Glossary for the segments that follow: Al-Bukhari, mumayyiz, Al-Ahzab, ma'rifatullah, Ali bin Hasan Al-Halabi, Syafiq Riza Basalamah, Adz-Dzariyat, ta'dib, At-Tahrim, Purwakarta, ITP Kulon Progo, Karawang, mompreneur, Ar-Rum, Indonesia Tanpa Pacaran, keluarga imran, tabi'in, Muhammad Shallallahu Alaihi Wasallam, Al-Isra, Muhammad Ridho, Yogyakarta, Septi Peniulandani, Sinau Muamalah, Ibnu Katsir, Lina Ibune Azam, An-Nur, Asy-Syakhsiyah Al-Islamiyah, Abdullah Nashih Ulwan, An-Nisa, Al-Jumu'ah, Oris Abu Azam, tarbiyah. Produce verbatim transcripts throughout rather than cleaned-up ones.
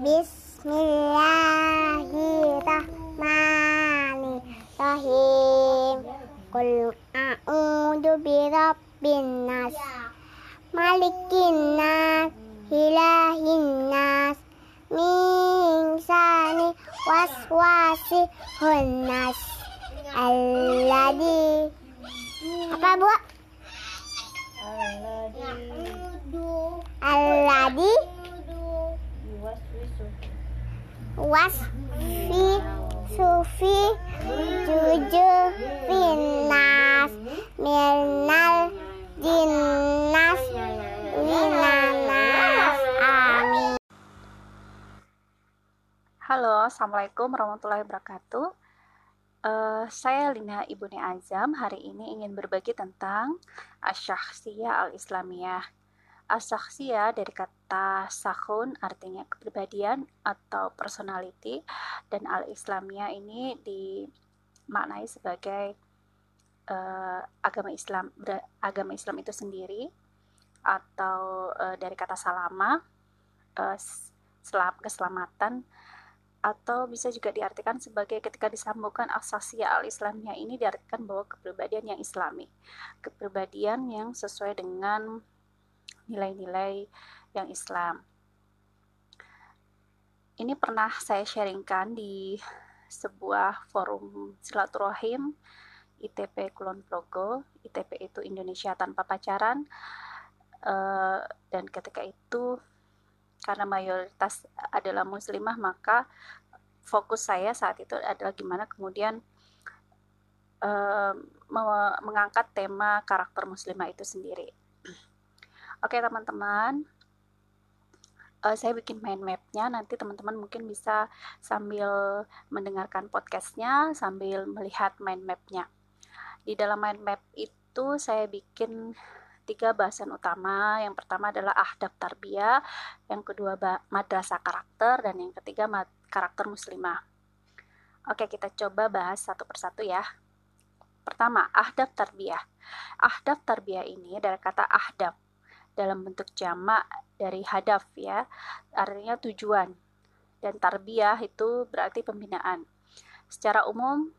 Bismillahirrahmanirrahim. Qul a'udzu birabbin nas, malikin nas, ilahin nas, min syarril waswasil khannas. Alladzi apa Bu? Alladzi was fi sufi jujur finnas minal jinnas winanas. Amin. Halo, assalamualaikum warahmatullahi wabarakatuh. Uh, saya Lina Ibune Azam. Hari ini ingin berbagi tentang Asy-Syakhsiyah Al-Islamiyah. Asy-Syakhsiyah dari kata sakhun artinya kepribadian atau personality, dan al-Islamiyah ini dimaknai sebagai uh, agama Islam agama Islam itu sendiri, atau uh, dari kata salama uh, selam, keselamatan, atau bisa juga diartikan sebagai ketika disambungkan Asy-Syakhsiyah Al-Islamiyah ini diartikan bahwa kepribadian yang islami, kepribadian yang sesuai dengan nilai-nilai yang Islam. Ini pernah saya sharingkan di sebuah forum silaturahim I T P Kulon Progo. I T P itu Indonesia Tanpa Pacaran, dan ketika itu karena mayoritas adalah muslimah, maka fokus saya saat itu adalah gimana kemudian mengangkat tema karakter muslimah itu sendiri. Oke teman-teman, uh, saya bikin mind mapnya, nanti teman-teman mungkin bisa sambil mendengarkan podcastnya, sambil melihat mind mapnya. Di dalam mind map itu saya bikin tiga bahasan utama. Yang pertama adalah ahdaf tarbiyah, yang kedua madrasah karakter, dan yang ketiga karakter muslimah. Oke, kita coba bahas satu persatu ya. Pertama, ahdaf tarbiyah. Ahdaf tarbiyah ini dari kata ahdaf dalam bentuk jamak dari hadaf ya, artinya tujuan, dan tarbiyah itu berarti pembinaan. Secara umum,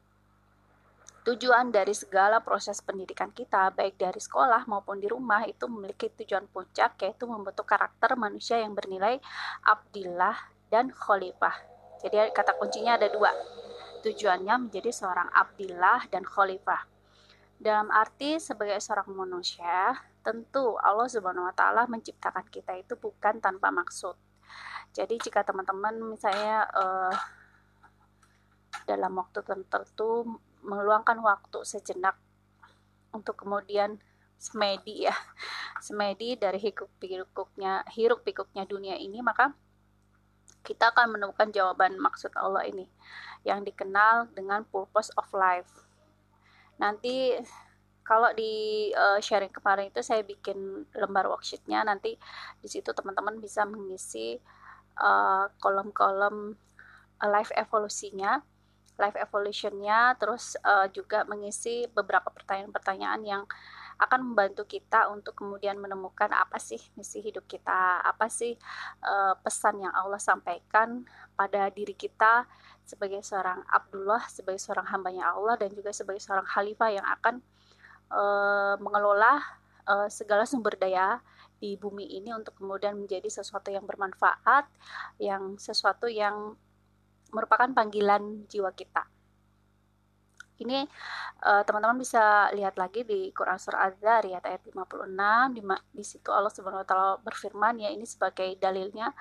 tujuan dari segala proses pendidikan kita, baik dari sekolah maupun di rumah, itu memiliki tujuan puncak, yaitu membentuk karakter manusia yang bernilai abdillah dan khalifah. Jadi kata kuncinya ada dua, tujuannya menjadi seorang abdillah dan khalifah. Dalam arti sebagai seorang manusia, tentu Allah Subhanahu wa taala menciptakan kita itu bukan tanpa maksud. Jadi jika teman-teman misalnya uh, dalam waktu tertentu meluangkan waktu sejenak untuk kemudian semedi ya, semedi dari hiruk-pikuknya hiruk-pikuknya dunia ini, maka kita akan menemukan jawaban maksud Allah ini yang dikenal dengan purpose of life. Nanti kalau di uh, sharing kemarin itu saya bikin lembar worksheetnya, nanti di situ teman-teman bisa mengisi uh, kolom-kolom life evolusinya, life evolutionnya, terus uh, juga mengisi beberapa pertanyaan-pertanyaan yang akan membantu kita untuk kemudian menemukan apa sih misi hidup kita, apa sih uh, pesan yang Allah sampaikan pada diri kita sebagai seorang Abdullah, sebagai seorang hambanya Allah, dan juga sebagai seorang khalifah yang akan uh, mengelola uh, segala sumber daya di bumi ini untuk kemudian menjadi sesuatu yang bermanfaat, yang sesuatu yang merupakan panggilan jiwa kita. Ini uh, teman-teman bisa lihat lagi di Quran surah Adz-Dzariyat ayat lima puluh enam, di, di situ Allah Subhanahu wa taala berfirman ya, ini sebagai dalilnya,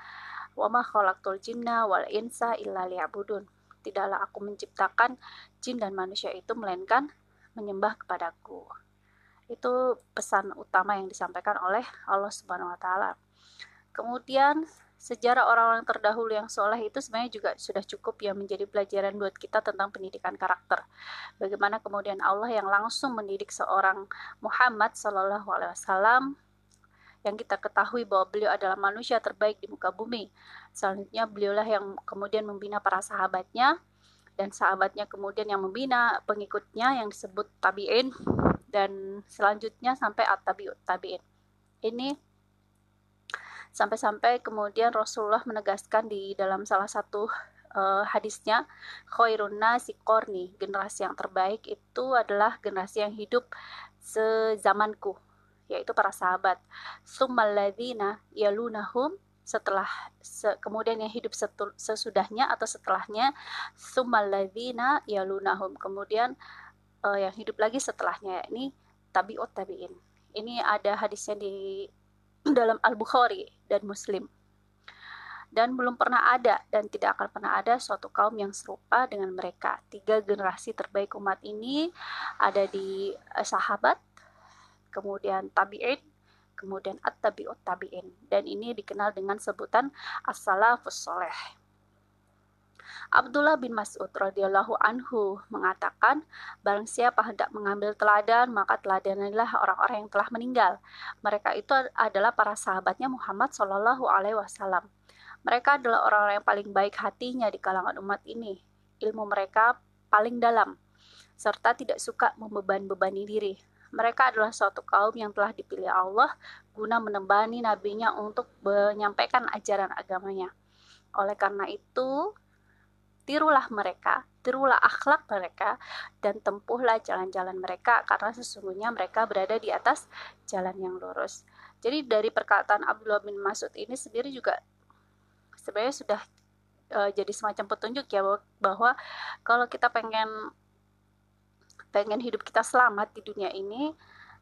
wa ma khalaqtul jinna wal insa illa liya'budun. Tidaklah aku menciptakan jin dan manusia itu melainkan menyembah kepadaku. Itu pesan utama yang disampaikan oleh Allah Subhanahu wa taala. Kemudian sejarah orang-orang terdahulu yang soleh itu sebenarnya juga sudah cukup yang menjadi pelajaran buat kita tentang pendidikan karakter. Bagaimana kemudian Allah yang langsung mendidik seorang Muhammad Shallallahu Alaihi Wasallam yang kita ketahui bahwa beliau adalah manusia terbaik di muka bumi. Selanjutnya beliaulah yang kemudian membina para sahabatnya, dan sahabatnya kemudian yang membina pengikutnya yang disebut tabi'in, dan selanjutnya sampai at-tabi'ut tabi'in. Ini Sampai-sampai kemudian Rasulullah menegaskan di dalam salah satu uh, hadisnya, khairun nasi qarni, generasi yang terbaik itu adalah generasi yang hidup sezamanku, yaitu para sahabat. Summal ladzina yalunahum, setelah se, kemudian yang hidup setul, sesudahnya atau setelahnya, summal ladzina yalunahum, kemudian uh, yang hidup lagi setelahnya, yakni tabi'ut tabi'in. Ini ada hadisnya di dalam Al-Bukhari dan Muslim. Dan belum pernah ada dan tidak akan pernah ada suatu kaum yang serupa dengan mereka. Tiga generasi terbaik umat ini ada di sahabat, kemudian tabi'in, kemudian at-tabi'ut tabi'in. Dan ini dikenal dengan sebutan as-salafus soleh. Abdullah bin Mas'ud radhiyallahu anhu mengatakan, barang siapa hendak mengambil teladan, maka teladanilah orang-orang yang telah meninggal. Mereka itu adalah para sahabatnya Muhammad Shallallahu Alaihi Wasallam. Mereka adalah orang-orang yang paling baik hatinya di kalangan umat ini. Ilmu mereka paling dalam, serta tidak suka membeban-bebani diri. Mereka adalah suatu kaum yang telah dipilih Allah guna menembani nabinya untuk menyampaikan ajaran agamanya. Oleh karena itu, tirulah mereka, tirulah akhlak mereka, dan tempuhlah jalan-jalan mereka, karena sesungguhnya mereka berada di atas jalan yang lurus. Jadi dari perkataan Abdullah bin Mas'ud ini sendiri juga sebenarnya sudah e, jadi semacam petunjuk ya, bahwa, bahwa kalau kita pengen pengen hidup kita selamat di dunia ini,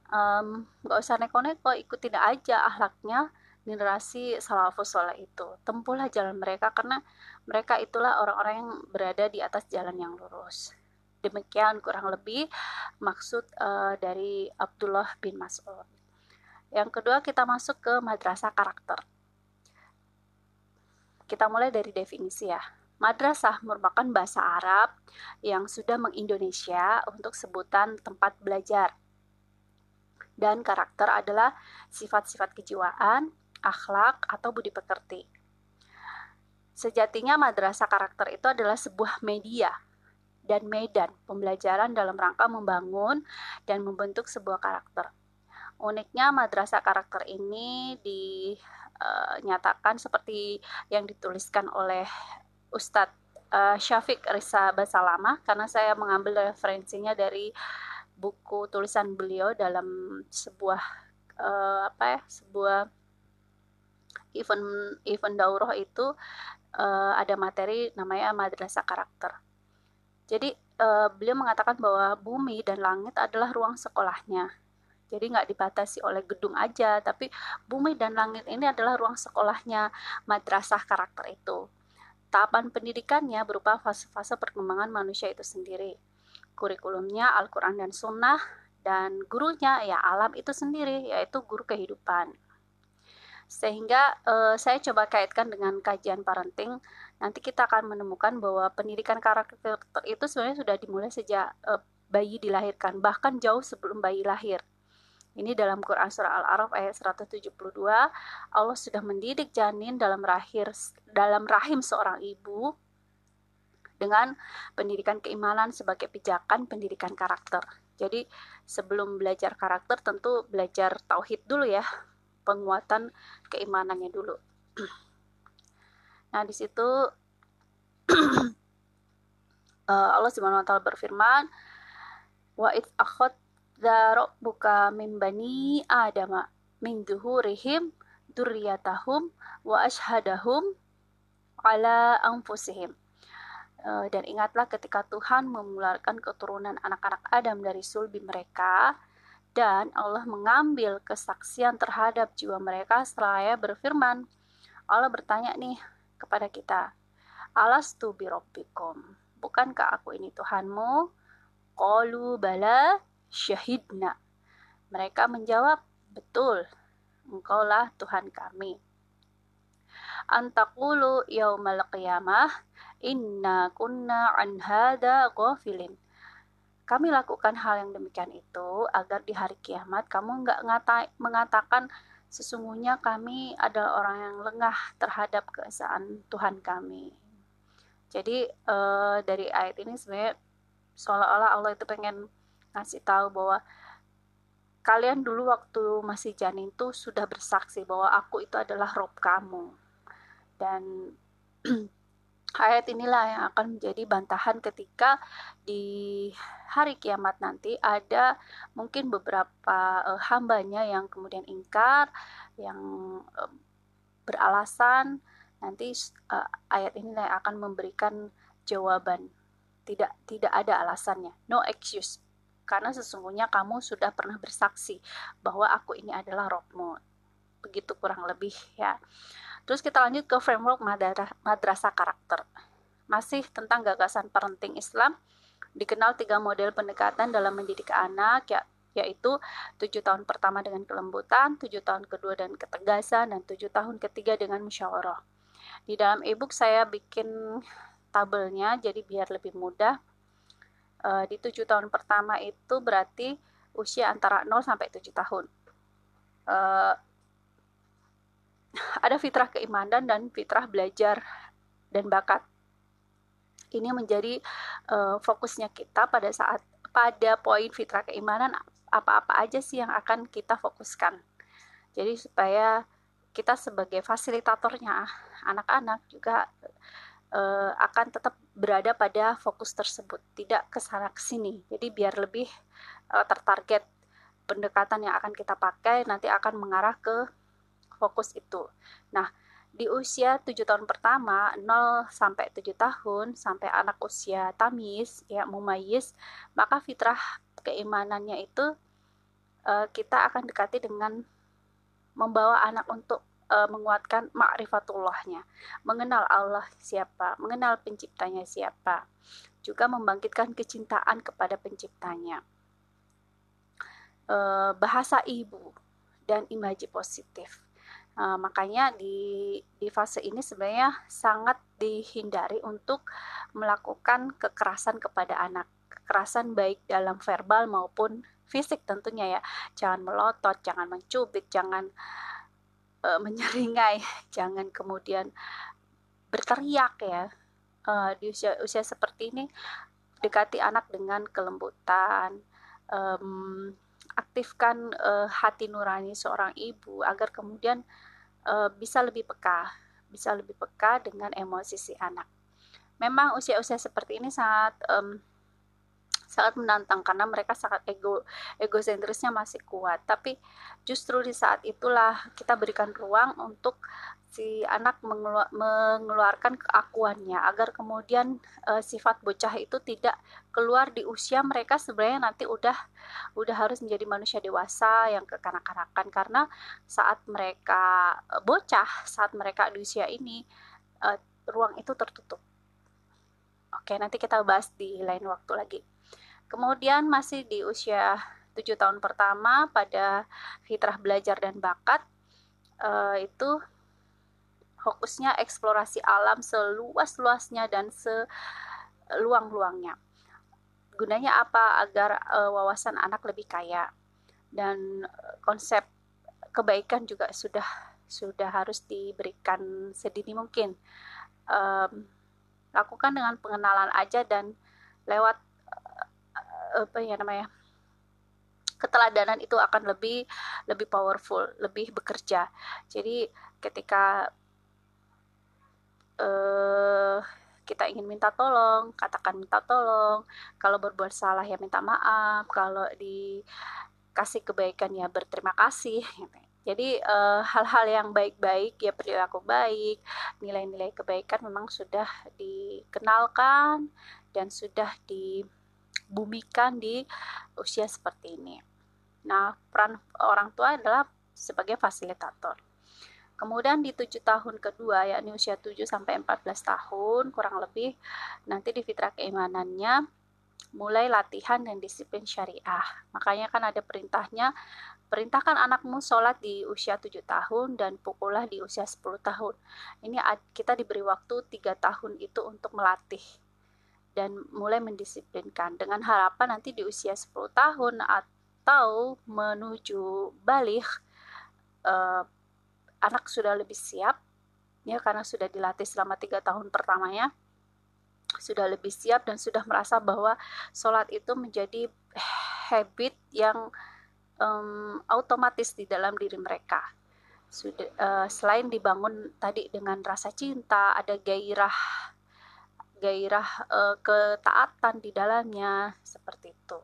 um, gak usah neko-neko, ikutin aja ahlaknya generasi salafus soleh itu, tempuhlah jalan mereka, karena mereka itulah orang-orang yang berada di atas jalan yang lurus. Demikian kurang lebih maksud e, dari Abdullah bin Mas'ud. Yang kedua, kita masuk ke madrasah karakter. Kita mulai dari definisi ya. Madrasah merupakan bahasa Arab yang sudah mengindonesia untuk sebutan tempat belajar. Dan karakter adalah sifat-sifat kejiwaan, akhlak, atau budi pekerti. Sejatinya madrasah karakter itu adalah sebuah media dan medan pembelajaran dalam rangka membangun dan membentuk sebuah karakter. Uniknya madrasah karakter ini dinyatakan e, seperti yang dituliskan oleh Ustadz e, Syafiq Riza Basalamah, karena saya mengambil referensinya dari buku tulisan beliau dalam sebuah e, apa ya sebuah event event daurah itu, e, ada materi namanya madrasah karakter. Jadi e, beliau mengatakan bahwa bumi dan langit adalah ruang sekolahnya. Jadi nggak dibatasi oleh gedung aja, tapi bumi dan langit ini adalah ruang sekolahnya madrasah karakter itu. Tahapan pendidikannya berupa fase-fase perkembangan manusia itu sendiri. Kurikulumnya Al-Quran dan Sunnah, dan gurunya ya alam itu sendiri, yaitu guru kehidupan. Sehingga eh, saya coba kaitkan dengan kajian parenting, nanti kita akan menemukan bahwa pendidikan karakter itu sebenarnya sudah dimulai sejak eh, bayi dilahirkan, bahkan jauh sebelum bayi lahir. Ini dalam Quran surah Al-A'raf ayat seratus tujuh puluh dua, Allah sudah mendidik janin dalam rahir, dalam rahim seorang ibu dengan pendidikan keimanan sebagai pijakan pendidikan karakter. Jadi sebelum belajar karakter tentu belajar tauhid dulu ya, penguatan keimanannya dulu. Nah, di situ Allah Subhanahu wa taala berfirman, wa idz akhad Dzarok buka mimbani adama min zuhurihim dzurriyatahum wa ashhadahum ala anfusihim. Dan ingatlah ketika Tuhan memularkan keturunan anak-anak Adam dari sulbi mereka, dan Allah mengambil kesaksian terhadap jiwa mereka seraya berfirman. Allah bertanya nih kepada kita, alastu birabbikum, bukankah aku ini Tuhanmu? Qalu bala syahidna, mereka menjawab, betul, engkaulah Tuhan kami. Antaqulu yaumal qiyamah inna kunna an hadza ghafilin, kami lakukan hal yang demikian itu agar di hari kiamat kamu enggak ngata- mengatakan sesungguhnya kami adalah orang yang lengah terhadap keesaan Tuhan kami. Jadi eh, dari ayat ini sebenarnya seolah-olah Allah itu pengen ngasih tahu bahwa Kalian dulu waktu masih janin tuh sudah bersaksi bahwa aku itu adalah Rob kamu. Dan ayat inilah yang akan menjadi bantahan ketika di hari kiamat nanti ada mungkin beberapa uh, hambanya yang kemudian ingkar, yang uh, beralasan. Nanti uh, ayat inilah yang akan memberikan jawaban. Tidak, tidak ada alasannya. No excuse. Karena sesungguhnya kamu sudah pernah bersaksi bahwa aku ini adalah Robmu. Begitu kurang lebih ya. Terus kita lanjut ke framework madrasah karakter. Masih tentang gagasan parenting Islam, dikenal tiga model pendekatan dalam mendidik anak, yaitu tujuh tahun pertama dengan kelembutan, tujuh tahun kedua dengan ketegasan, dan tujuh tahun ketiga dengan musyawarah. Di dalam e-book saya bikin tabelnya, jadi biar lebih mudah. Uh, di tujuh tahun pertama itu berarti usia antara nol sampai tujuh tahun. Uh, ada fitrah keimanan dan fitrah belajar dan bakat. Ini menjadi uh, fokusnya kita pada saat pada poin fitrah keimanan, apa-apa aja sih yang akan kita fokuskan. Jadi supaya kita sebagai fasilitatornya anak-anak juga Uh, akan tetap berada pada fokus tersebut, tidak kesana kesini. Jadi biar lebih uh, tertarget, pendekatan yang akan kita pakai nanti akan mengarah ke fokus itu. Nah, di usia tujuh tahun pertama, nol sampai tujuh tahun, sampai anak usia tamis, ya mumayyiz, maka fitrah keimanannya itu uh, kita akan dekati dengan membawa anak untuk menguatkan ma'rifatullahnya, mengenal Allah siapa, mengenal penciptanya siapa, juga membangkitkan kecintaan kepada penciptanya. Bahasa ibu dan imaji positif. Makanya di, di fase ini sebenarnya sangat dihindari untuk melakukan kekerasan kepada anak. Kekerasan baik dalam verbal maupun fisik tentunya ya. Jangan melotot, jangan mencubit, jangan E, menyeringai, jangan kemudian berteriak ya. E, di usia usia seperti ini dekati anak dengan kelembutan, e, aktifkan e, hati nurani seorang ibu agar kemudian e, bisa lebih peka, bisa lebih peka dengan emosi si anak. Memang usia-usia seperti ini sangat um, sangat menantang karena mereka sangat ego egosentrisnya masih kuat, tapi justru di saat itulah kita berikan ruang untuk si anak mengelu- mengeluarkan keakuannya agar kemudian e, sifat bocah itu tidak keluar di usia mereka sebenarnya nanti udah udah harus menjadi manusia dewasa yang kekanak-kanakan, karena saat mereka e, bocah, saat mereka di usia ini e, ruang itu tertutup. Oke, nanti kita bahas di lain waktu lagi. Kemudian masih di usia tujuh tahun pertama pada fitrah belajar dan bakat, e, itu fokusnya eksplorasi alam seluas-luasnya dan seluang-luangnya. Gunanya apa? Agar e, wawasan anak lebih kaya. Dan konsep kebaikan juga sudah sudah harus diberikan sedini mungkin. E, lakukan dengan pengenalan aja dan lewat apa ya namanya keteladanan itu akan lebih lebih powerful, lebih bekerja. Jadi ketika uh, kita ingin minta tolong, katakan minta tolong. Kalau berbuat salah ya minta maaf. Kalau dikasih kebaikan ya berterima kasih. Jadi uh, hal-hal yang baik-baik ya perilaku baik, nilai-nilai kebaikan memang sudah dikenalkan dan sudah di bumikan di usia seperti ini. Nah, peran orang tua adalah sebagai fasilitator. Kemudian di tujuh tahun kedua, yakni usia tujuh sampai empat belas tahun kurang lebih, nanti di fitrah keimanannya mulai latihan dan disiplin syariah. Makanya kan ada perintahnya, perintahkan anakmu sholat di usia tujuh tahun dan pukullah di usia sepuluh tahun. Ini kita diberi waktu tiga tahun itu untuk melatih dan mulai mendisiplinkan dengan harapan nanti di usia sepuluh tahun atau menuju baligh eh, anak sudah lebih siap ya, karena sudah dilatih selama tiga tahun pertamanya, sudah lebih siap dan sudah merasa bahwa sholat itu menjadi habit yang um, otomatis di dalam diri mereka. Sudah, uh, selain dibangun tadi dengan rasa cinta, ada gairah gairah uh, ketaatan di dalamnya, seperti itu.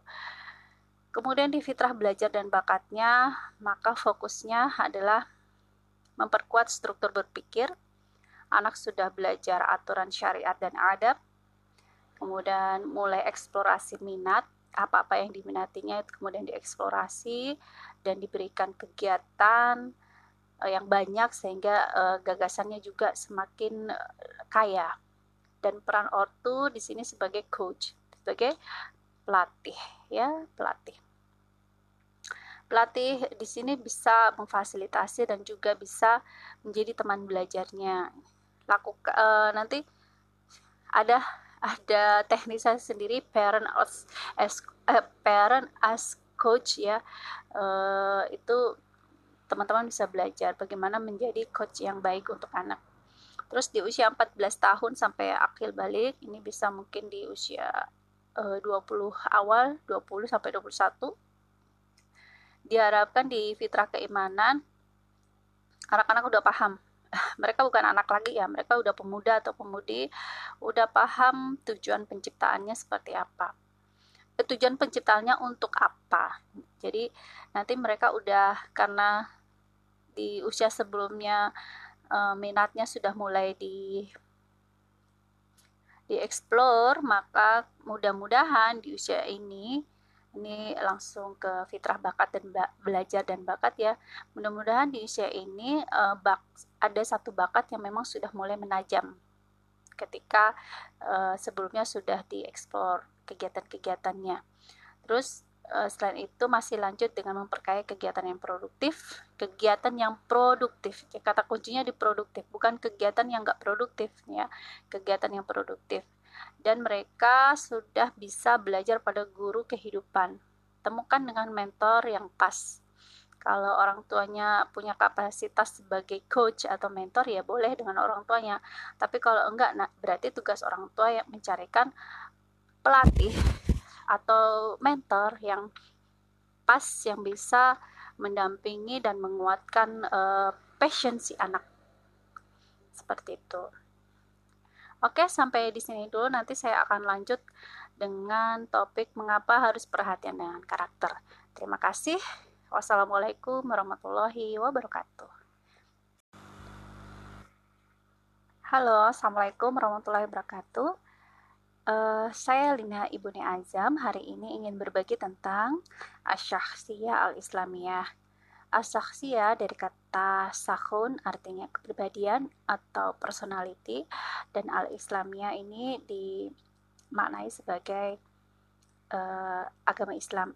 Kemudian di fitrah belajar dan bakatnya, maka fokusnya adalah memperkuat struktur berpikir. Anak sudah belajar aturan syariat dan adab, kemudian mulai eksplorasi minat, apa-apa yang diminatinya itu kemudian dieksplorasi dan diberikan kegiatan yang banyak sehingga gagasannya juga semakin kaya. Dan peran ortu di sini sebagai coach, sebagai pelatih, ya, pelatih. Pelatih di sini bisa memfasilitasi dan juga bisa menjadi teman belajarnya. Lakukan e, nanti ada ada teknisnya sendiri, parent as, as eh, parent as coach, ya. E, itu teman-teman bisa belajar bagaimana menjadi coach yang baik untuk anak. Terus di usia empat belas tahun sampai akil balik, ini bisa mungkin di usia e, dua puluh awal, dua puluh sampai dua puluh satu. Diharapkan di fitrah keimanan anak-anak udah paham, mereka bukan anak lagi ya, mereka udah pemuda atau pemudi, udah paham tujuan penciptaannya seperti apa, tujuan penciptaannya untuk apa. Jadi nanti mereka udah, karena di usia sebelumnya e, minatnya sudah mulai di dieksplor, maka mudah-mudahan di usia ini ini langsung ke fitrah bakat dan ba- belajar dan bakat, ya. Mudah-mudahan di usia ini uh, bak- ada satu bakat yang memang sudah mulai menajam ketika uh, sebelumnya sudah dieksplor kegiatan-kegiatannya. Terus uh, selain itu masih lanjut dengan memperkaya kegiatan yang produktif, kegiatan yang produktif. Kata kuncinya di produktif, bukan kegiatan yang nggak produktif, ya. Kegiatan yang produktif. Dan mereka sudah bisa belajar pada guru kehidupan. Temukan dengan mentor yang pas. Kalau orang tuanya punya kapasitas sebagai coach atau mentor, ya boleh dengan orang tuanya. Tapi kalau enggak, nah, berarti tugas orang tua yang mencarikan pelatih atau mentor yang pas, yang bisa mendampingi dan menguatkan uh, passion si anak. Seperti itu. Oke, sampai di sini dulu, nanti saya akan lanjut dengan topik mengapa harus perhatian dengan karakter. Terima kasih. Wassalamualaikum warahmatullahi wabarakatuh. Halo, Assalamualaikum warahmatullahi wabarakatuh. Uh, saya Lina Ibune Azam, hari ini ingin berbagi tentang Asy-Syakhsiyah Al-Islamiyah. Asy-Syakhsiyah dari kata sakhun artinya kepribadian atau personality, dan al-Islamiyah ini dimaknai sebagai uh, agama Islam,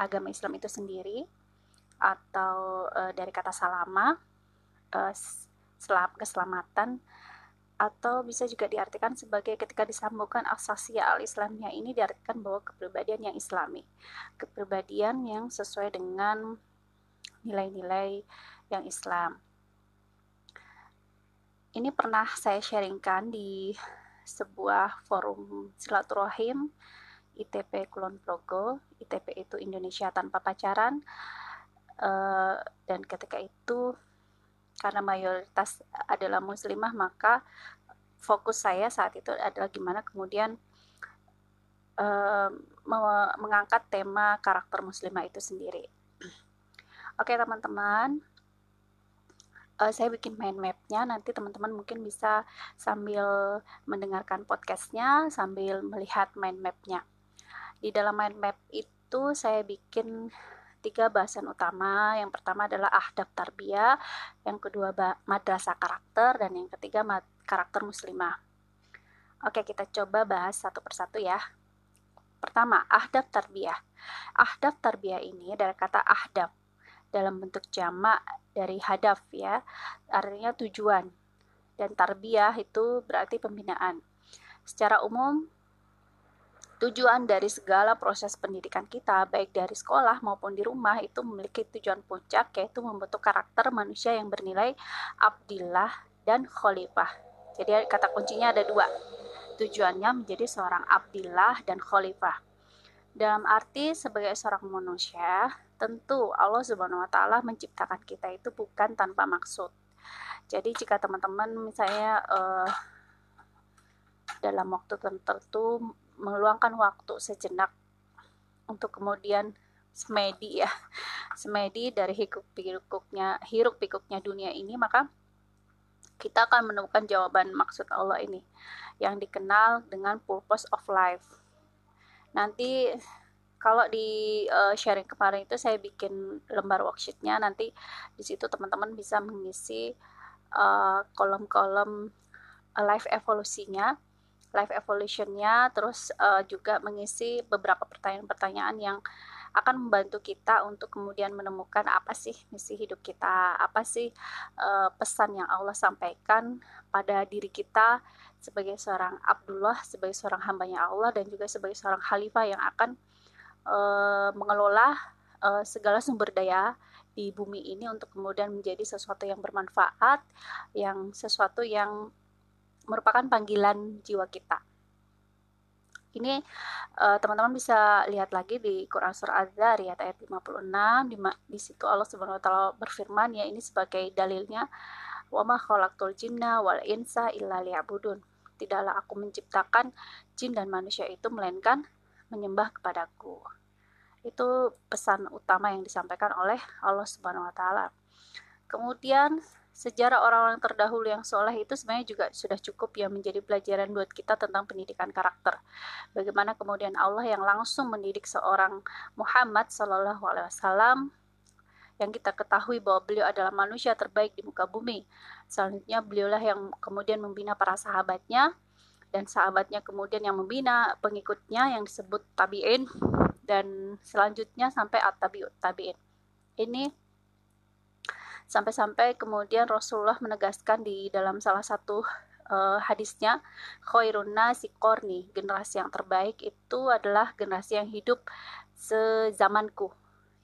agama Islam itu sendiri, atau uh, dari kata salama, uh, selam, keselamatan, atau bisa juga diartikan sebagai ketika disambungkan Asy-Syakhsiyah al-Islamiyah ini diartikan bahwa kepribadian yang islami, kepribadian yang sesuai dengan nilai-nilai yang Islam. Ini pernah saya sharingkan di sebuah forum silaturahim I T P Kulon Progo. I T P itu Indonesia Tanpa Pacaran, dan ketika itu karena mayoritas adalah muslimah, maka fokus saya saat itu adalah gimana kemudian mengangkat tema karakter muslimah itu sendiri. Oke, teman-teman, uh, saya bikin mind map-nya, nanti teman-teman mungkin bisa sambil mendengarkan podcast-nya, sambil melihat mind map-nya. Di dalam mind map itu saya bikin tiga bahasan utama. Yang pertama adalah ahdaf tarbiyah, yang kedua madrasah karakter, dan yang ketiga mad- karakter muslimah. Oke, kita coba bahas satu persatu ya. Pertama, ahdaf tarbiyah. Ahdaf tarbiyah ini dari kata ahdaf, dalam bentuk jamak dari hadaf, ya, artinya tujuan, dan tarbiyah itu berarti pembinaan. Secara umum, tujuan dari segala proses pendidikan kita, baik dari sekolah maupun di rumah, itu memiliki tujuan puncak, yaitu membentuk karakter manusia yang bernilai abdillah dan khalifah. Jadi kata kuncinya ada dua, tujuannya menjadi seorang abdillah dan khalifah. Dalam arti sebagai seorang manusia, tentu Allah Subhanahu wa taala menciptakan kita itu bukan tanpa maksud. Jadi jika teman-teman misalnya uh, dalam waktu tertentu meluangkan waktu sejenak untuk kemudian semedi ya, semedi dari hiruk-pikuknya, hiruk-pikuknya dunia ini, maka kita akan menemukan jawaban maksud Allah ini yang dikenal dengan purpose of life. Nanti kalau di uh, sharing kemarin itu saya bikin lembar worksheetnya, nanti di situ teman-teman bisa mengisi uh, kolom-kolom life evolusinya, life evolutionnya, terus uh, juga mengisi beberapa pertanyaan-pertanyaan yang akan membantu kita untuk kemudian menemukan apa sih misi hidup kita, apa sih uh, pesan yang Allah sampaikan pada diri kita sebagai seorang Abdullah, sebagai seorang hambanya Allah, dan juga sebagai seorang khalifah yang akan uh, mengelola uh, segala sumber daya di bumi ini untuk kemudian menjadi sesuatu yang bermanfaat, yang sesuatu yang merupakan panggilan jiwa kita. Ini uh, teman-teman bisa lihat lagi di Quran surah Adz-Dzariyat ayat lima puluh enam, di, di situ Allah Subhanahu wa taala berfirman, ya ini sebagai dalilnya, wa ma khalaqtul jinna wal insa illa liya'budun. Tidaklah aku menciptakan jin dan manusia itu melainkan menyembah kepadaku. Itu pesan utama yang disampaikan oleh Allah Subhanahu wa taala. Kemudian sejarah orang-orang terdahulu yang soleh itu sebenarnya juga sudah cukup yang menjadi pelajaran buat kita tentang pendidikan karakter. Bagaimana kemudian Allah yang langsung mendidik seorang Muhammad Shallallahu Alaihi Wasallam yang kita ketahui bahwa beliau adalah manusia terbaik di muka bumi. Selanjutnya beliaulah yang kemudian membina para sahabatnya, dan sahabatnya kemudian yang membina pengikutnya yang disebut tabi'in, dan selanjutnya sampai at-tabi'ut tabi'in. Ini sampai-sampai kemudian Rasulullah menegaskan di dalam salah satu uh, hadisnya, khairun nasi qarni, generasi yang terbaik itu adalah generasi yang hidup sezamanku,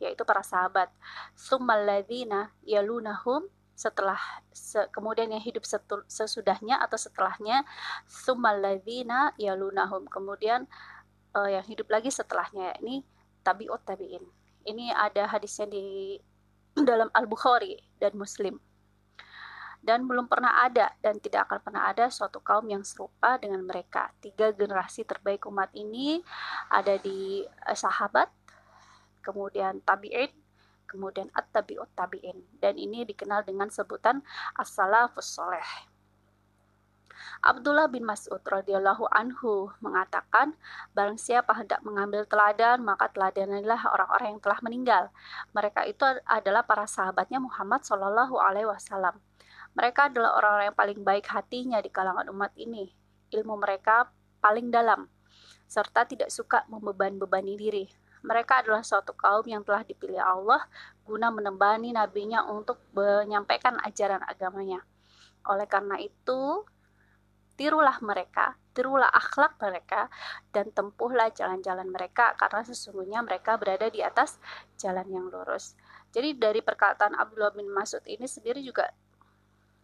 yaitu para sahabat. Summal ladzina yalunahum, setelah se, kemudian yang hidup setul, sesudahnya atau setelahnya. Summal ladzina yalunahum, kemudian uh, yang hidup lagi setelahnya, yakni tabi'ut tabi'in. Ini ada hadisnya di dalam Al-Bukhari dan Muslim. Dan belum pernah ada dan tidak akan pernah ada suatu kaum yang serupa dengan mereka. Tiga generasi terbaik umat ini ada di sahabat, kemudian tabi'in, kemudian at-tabi'ut tabi'in. Dan ini dikenal dengan sebutan as-salafus soleh. Abdullah bin Mas'ud radhiyallahu anhu mengatakan, barang siapa hendak mengambil teladan, maka teladanilah orang-orang yang telah meninggal. Mereka itu adalah para sahabatnya Muhammad Shallallahu Alaihi Wasallam. Mereka adalah orang-orang yang paling baik hatinya di kalangan umat ini. Ilmu mereka paling dalam, serta tidak suka membeban-bebani diri. Mereka adalah suatu kaum yang telah dipilih Allah guna menemani nabinya untuk menyampaikan ajaran agamanya. Oleh karena itu, tirulah mereka, tirulah akhlak mereka, dan tempuhlah jalan-jalan mereka, karena sesungguhnya mereka berada di atas jalan yang lurus. Jadi dari perkataan Abdullah bin Mas'ud ini sendiri juga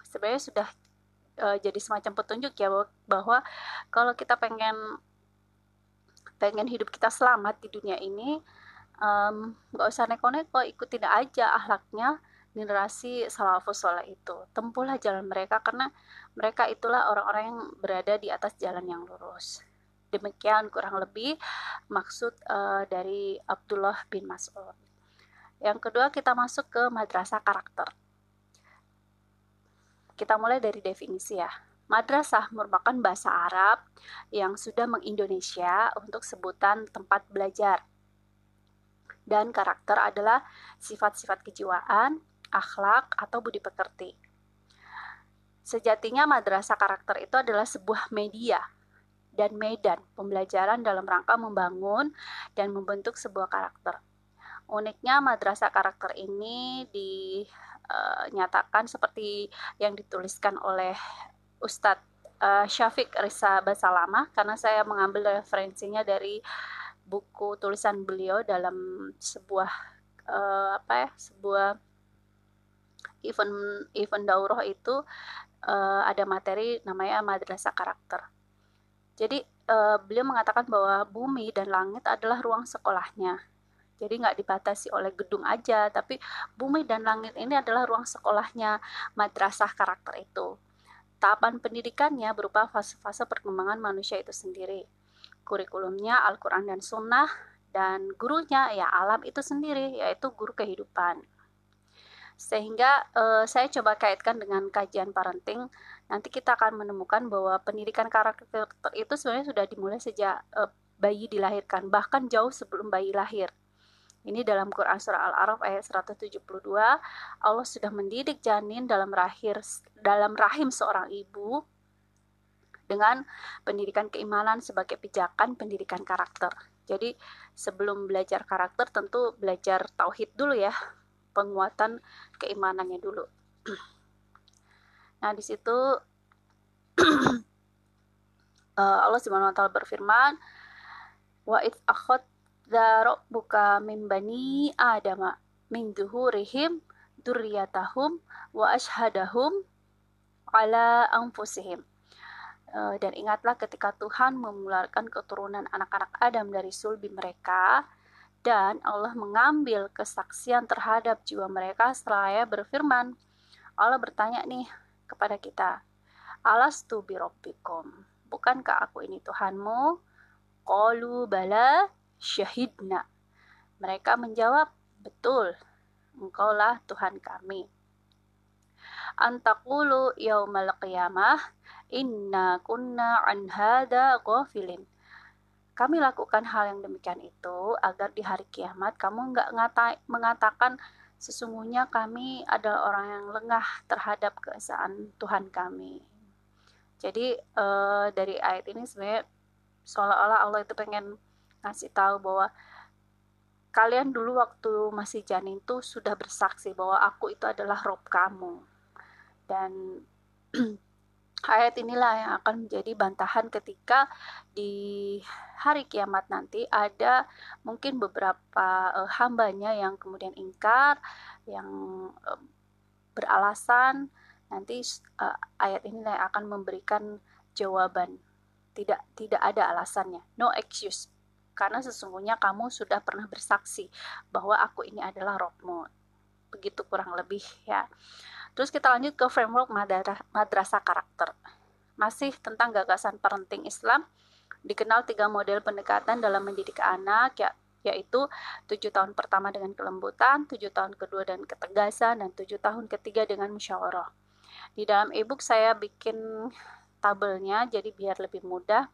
sebenarnya sudah e, jadi semacam petunjuk ya, bahwa, bahwa kalau kita pengen pengen hidup kita selamat di dunia ini, um, gak usah neko-neko, ikutin aja akhlaknya generasi salafus soleh itu. Tempuhlah jalan mereka, karena mereka itulah orang-orang yang berada di atas jalan yang lurus. Demikian kurang lebih maksud uh, dari Abdullah bin Mas'ud. Yang kedua, kita masuk ke madrasah karakter. Kita mulai dari definisi ya. Madrasah merupakan bahasa Arab yang sudah mengindonesia untuk sebutan tempat belajar. Dan karakter adalah sifat-sifat kejiwaan, akhlak, atau budi pekerti. Sejatinya madrasah karakter itu adalah sebuah media dan medan pembelajaran dalam rangka membangun dan membentuk sebuah karakter. Uniknya madrasah karakter ini dinyatakan seperti yang dituliskan oleh Ustadz Syafiq Riza Basalamah, karena saya mengambil referensinya dari buku tulisan beliau dalam sebuah uh, apa ya, sebuah event event daurah itu uh, ada materi namanya madrasah karakter. Jadi uh, beliau mengatakan bahwa bumi dan langit adalah ruang sekolahnya. Jadi nggak dibatasi oleh gedung aja, tapi bumi dan langit ini adalah ruang sekolahnya madrasah karakter itu. Tahapan pendidikannya berupa fase-fase perkembangan manusia itu sendiri. Kurikulumnya Al-Quran dan Sunnah, dan gurunya ya alam itu sendiri, yaitu guru kehidupan. Sehingga eh, saya coba kaitkan dengan kajian parenting, nanti kita akan menemukan bahwa pendidikan karakter itu sebenarnya sudah dimulai sejak eh, bayi dilahirkan, bahkan jauh sebelum bayi lahir. Ini dalam Quran Surah Al-A'raf ayat seratus tujuh puluh dua, Allah sudah mendidik janin dalam rahim, dalam rahim seorang ibu dengan pendidikan keimanan sebagai pijakan pendidikan karakter. Jadi sebelum belajar karakter tentu belajar tauhid dulu ya, penguatan keimanannya dulu. Nah di situ Allah Subhanahu Wa Taala berfirman, wa idh akhadha rabbuka min bani adama min zuhurihim dzurriyyatahum wa ashhadahum ala anfusihim. Dan ingatlah ketika Tuhan memularkan keturunan anak-anak Adam dari sulbi mereka, dan Allah mengambil kesaksian terhadap jiwa mereka seraya berfirman. Allah bertanya nih kepada kita, alastu birabbikum, bukankah aku ini Tuhanmu? Qalu bala syahidna. Mereka menjawab, betul, engkaulah Tuhan kami. Antaqulu yaumal qiyamah inna kunna an hadza ghafilin. Kami lakukan hal yang demikian itu agar di hari kiamat kamu enggak ngata- mengatakan sesungguhnya kami adalah orang yang lengah terhadap keesaan Tuhan kami. Jadi eh, dari ayat ini sebenarnya seolah-olah Allah itu pengen ngasih tahu bahwa kalian dulu waktu masih janin tuh sudah bersaksi bahwa aku itu adalah Rob kamu. Dan ayat inilah yang akan menjadi bantahan ketika di hari kiamat nanti ada mungkin beberapa eh, hambanya yang kemudian ingkar, yang eh, beralasan. Nanti eh, ayat inilah yang akan memberikan jawaban. Tidak tidak ada alasannya, no excuse. Karena sesungguhnya kamu sudah pernah bersaksi bahwa aku ini adalah Robmu. Begitu kurang lebih ya. Terus kita lanjut ke framework madrasah karakter. Masih tentang gagasan parenting Islam, dikenal tiga model pendekatan dalam mendidik anak, ya, yaitu tujuh tahun pertama dengan kelembutan, tujuh tahun kedua dengan ketegasan, dan tujuh tahun ketiga dengan musyawarah. Di dalam e-book saya bikin tabelnya, jadi biar lebih mudah.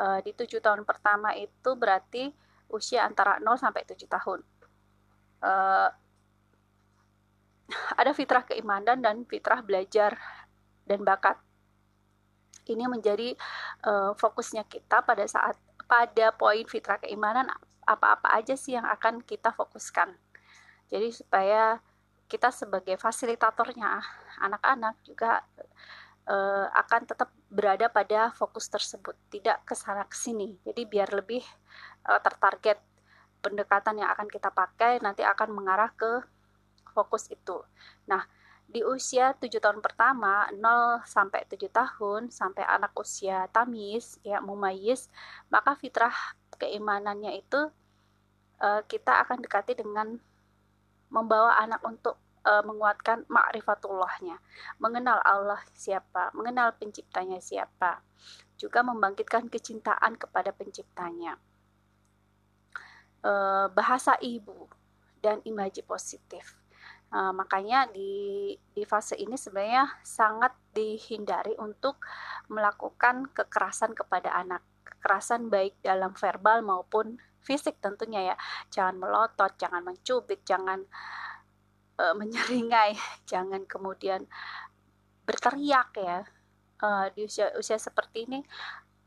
Uh, di tujuh tahun pertama itu berarti usia antara nol sampai tujuh tahun. Uh, ada fitrah keimanan dan fitrah belajar dan bakat. Ini menjadi uh, fokusnya kita pada saat pada poin fitrah keimanan, apa-apa aja sih yang akan kita fokuskan. Jadi supaya kita sebagai fasilitatornya anak-anak juga Uh, akan tetap berada pada fokus tersebut, tidak kesana kesini. Jadi biar lebih uh, tertarget, pendekatan yang akan kita pakai nanti akan mengarah ke fokus itu. Nah, di usia tujuh tahun pertama, nol sampai tujuh tahun, sampai anak usia tamyiz, ya mumayyiz, maka fitrah keimanannya itu uh, kita akan dekati dengan membawa anak untuk menguatkan ma'rifatullahnya, mengenal Allah siapa, mengenal penciptanya siapa, juga membangkitkan kecintaan kepada penciptanya. Bahasa ibu dan imaji positif. Makanya di, di fase ini sebenarnya sangat dihindari untuk melakukan kekerasan kepada anak. Kekerasan baik dalam verbal maupun fisik tentunya ya. Jangan melotot, jangan mencubit, jangan E, menyeringai, jangan kemudian berteriak ya. E, di usia usia seperti ini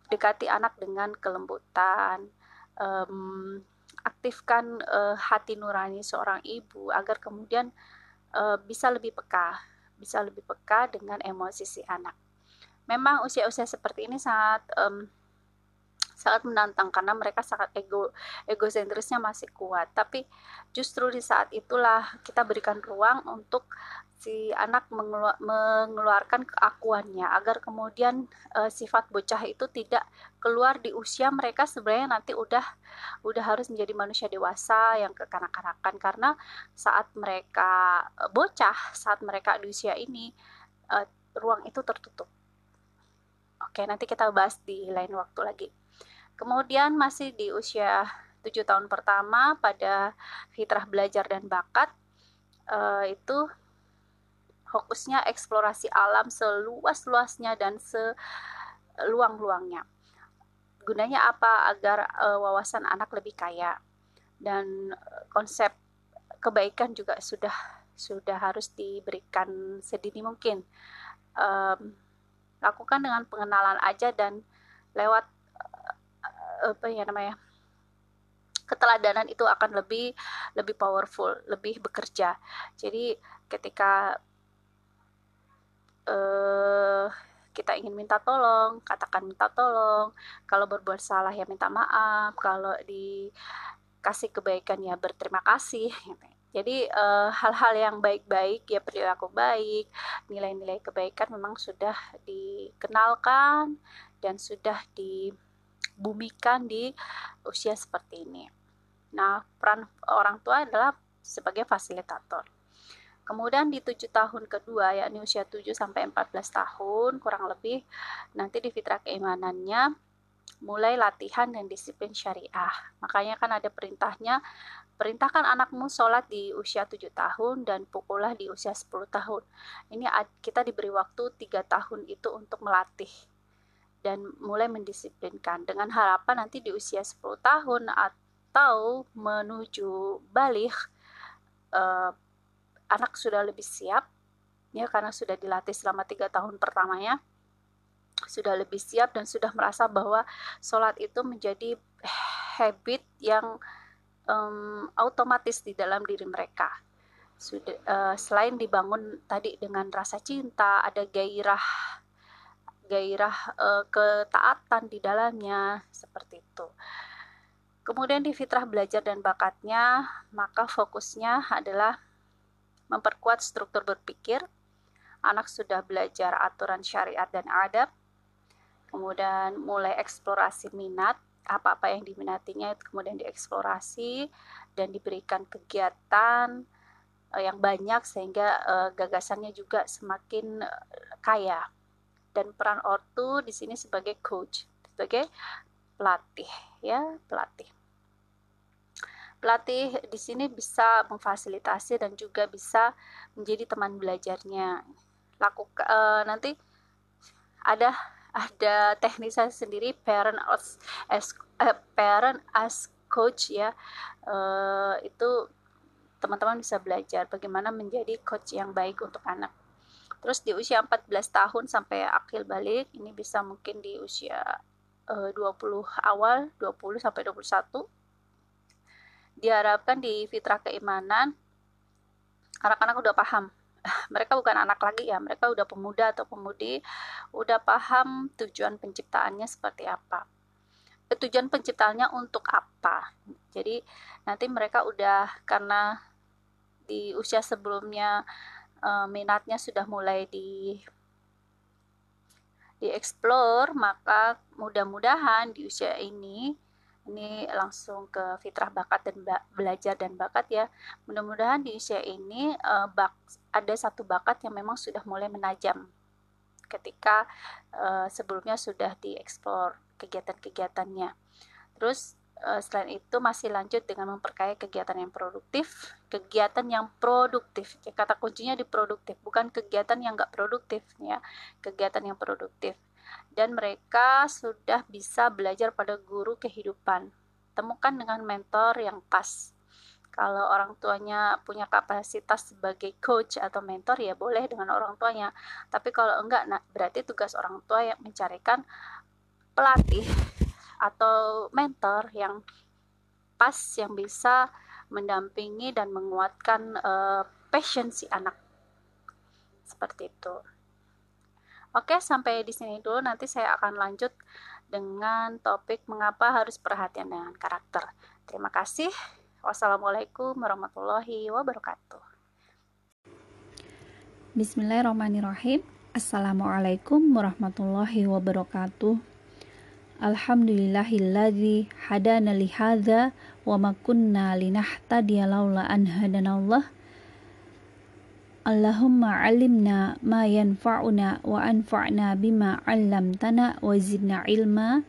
dekati anak dengan kelembutan, e, aktifkan e, hati nurani seorang ibu agar kemudian e, bisa lebih peka, bisa lebih peka dengan emosi si anak. Memang usia-usia seperti ini sangat e, sangat menantang karena mereka sangat ego egosentrisnya masih kuat. Tapi justru di saat itulah kita berikan ruang untuk si anak mengelu- mengeluarkan keakuannya agar kemudian e, sifat bocah itu tidak keluar di usia mereka sebenarnya nanti udah udah harus menjadi manusia dewasa yang kekanak-kanakan, karena saat mereka e, bocah, saat mereka di usia ini e, ruang itu tertutup. Oke, nanti kita bahas di lain waktu lagi. Kemudian masih di usia tujuh tahun pertama pada fitrah belajar dan bakat, e, itu fokusnya eksplorasi alam seluas-luasnya dan seluang-luangnya. Gunanya apa? Agar e, wawasan anak lebih kaya, dan e, konsep kebaikan juga sudah sudah harus diberikan sedini mungkin. Um, lakukan dengan pengenalan aja dan lewat uh, apa ya namanya keteladanan itu akan lebih lebih powerful, lebih bekerja. Jadi ketika uh, kita ingin minta tolong, katakan minta tolong. Kalau berbuat salah ya minta maaf. Kalau dikasih kebaikan ya berterima kasih. Jadi e, hal-hal yang baik-baik, ya perilaku baik, nilai-nilai kebaikan memang sudah dikenalkan dan sudah dibumikan di usia seperti ini. Nah, peran orang tua adalah sebagai fasilitator. Kemudian di tujuh tahun kedua, yakni usia tujuh sampai empat belas tahun kurang lebih, nanti di fitrah keimanannya mulai latihan dan disiplin syariah. Makanya kan ada perintahnya, perintahkan anakmu sholat di usia tujuh tahun dan pukullah di usia sepuluh tahun. Ini kita diberi waktu tiga tahun itu untuk melatih dan mulai mendisiplinkan. Dengan harapan nanti di usia sepuluh tahun atau menuju baligh, eh, anak sudah lebih siap, ya karena sudah dilatih selama tiga tahun pertamanya, sudah lebih siap dan sudah merasa bahwa sholat itu menjadi habit yang Um, otomatis di dalam diri mereka. Sudah, uh, selain dibangun tadi dengan rasa cinta, ada gairah gairah uh, ketaatan di dalamnya, seperti itu. Kemudian di fitrah belajar dan bakatnya, maka fokusnya adalah memperkuat struktur berpikir. Anak sudah belajar aturan syariat dan adab, kemudian mulai eksplorasi minat, apa-apa yang diminatinya itu kemudian dieksplorasi dan diberikan kegiatan yang banyak sehingga gagasannya juga semakin kaya. Dan peran ortu di sini sebagai coach, sebagai pelatih, ya pelatih. Pelatih di sini bisa memfasilitasi dan juga bisa menjadi teman belajarnya. Lakukan eh, nanti ada ada teknisnya sendiri, parent as, as eh, parent as coach ya, e, itu teman-teman bisa belajar bagaimana menjadi coach yang baik untuk anak. Terus di usia empat belas tahun sampai akil balik, ini bisa mungkin di usia e, dua puluh awal, dua puluh sampai dua puluh satu. Diharapkan di fitrah keimanan anak-anak udah paham. Mereka bukan anak lagi ya, mereka udah pemuda atau pemudi, udah paham tujuan penciptaannya seperti apa, tujuan penciptaannya untuk apa. Jadi nanti mereka udah, karena di usia sebelumnya e, minatnya sudah mulai di dieksplor, maka mudah-mudahan di usia ini ini langsung ke fitrah bakat dan belajar dan bakat ya. Mudah-mudahan di usia ini uh, bak, ada satu bakat yang memang sudah mulai menajam ketika uh, sebelumnya sudah dieksplor kegiatan-kegiatannya. Terus uh, selain itu masih lanjut dengan memperkaya kegiatan yang produktif, kegiatan yang produktif. Kata kuncinya di produktif, bukan kegiatan yang nggak produktif ya, kegiatan yang produktif. Dan mereka sudah bisa belajar pada guru kehidupan. Temukan dengan mentor yang pas. Kalau orang tuanya punya kapasitas sebagai coach atau mentor, ya boleh dengan orang tuanya. Tapi kalau enggak, nah, berarti tugas orang tua yang mencarikan pelatih atau mentor yang pas, yang bisa mendampingi dan menguatkan uh, passion si anak. Seperti itu. Oke, sampai di sini dulu. Nanti saya akan lanjut dengan topik mengapa harus perhatian dengan karakter. Terima kasih. Wassalamualaikum warahmatullahi wabarakatuh. Bismillahirrahmanirrahim. Assalamualaikum warahmatullahi wabarakatuh. Alhamdulillahilladzi hadana li hadza wa ma kunna linahtadiya laula an hadanallah. Allahumma 'allimna ma yanfa'una wa anfa'na bima 'allamtana wa zidna ilma.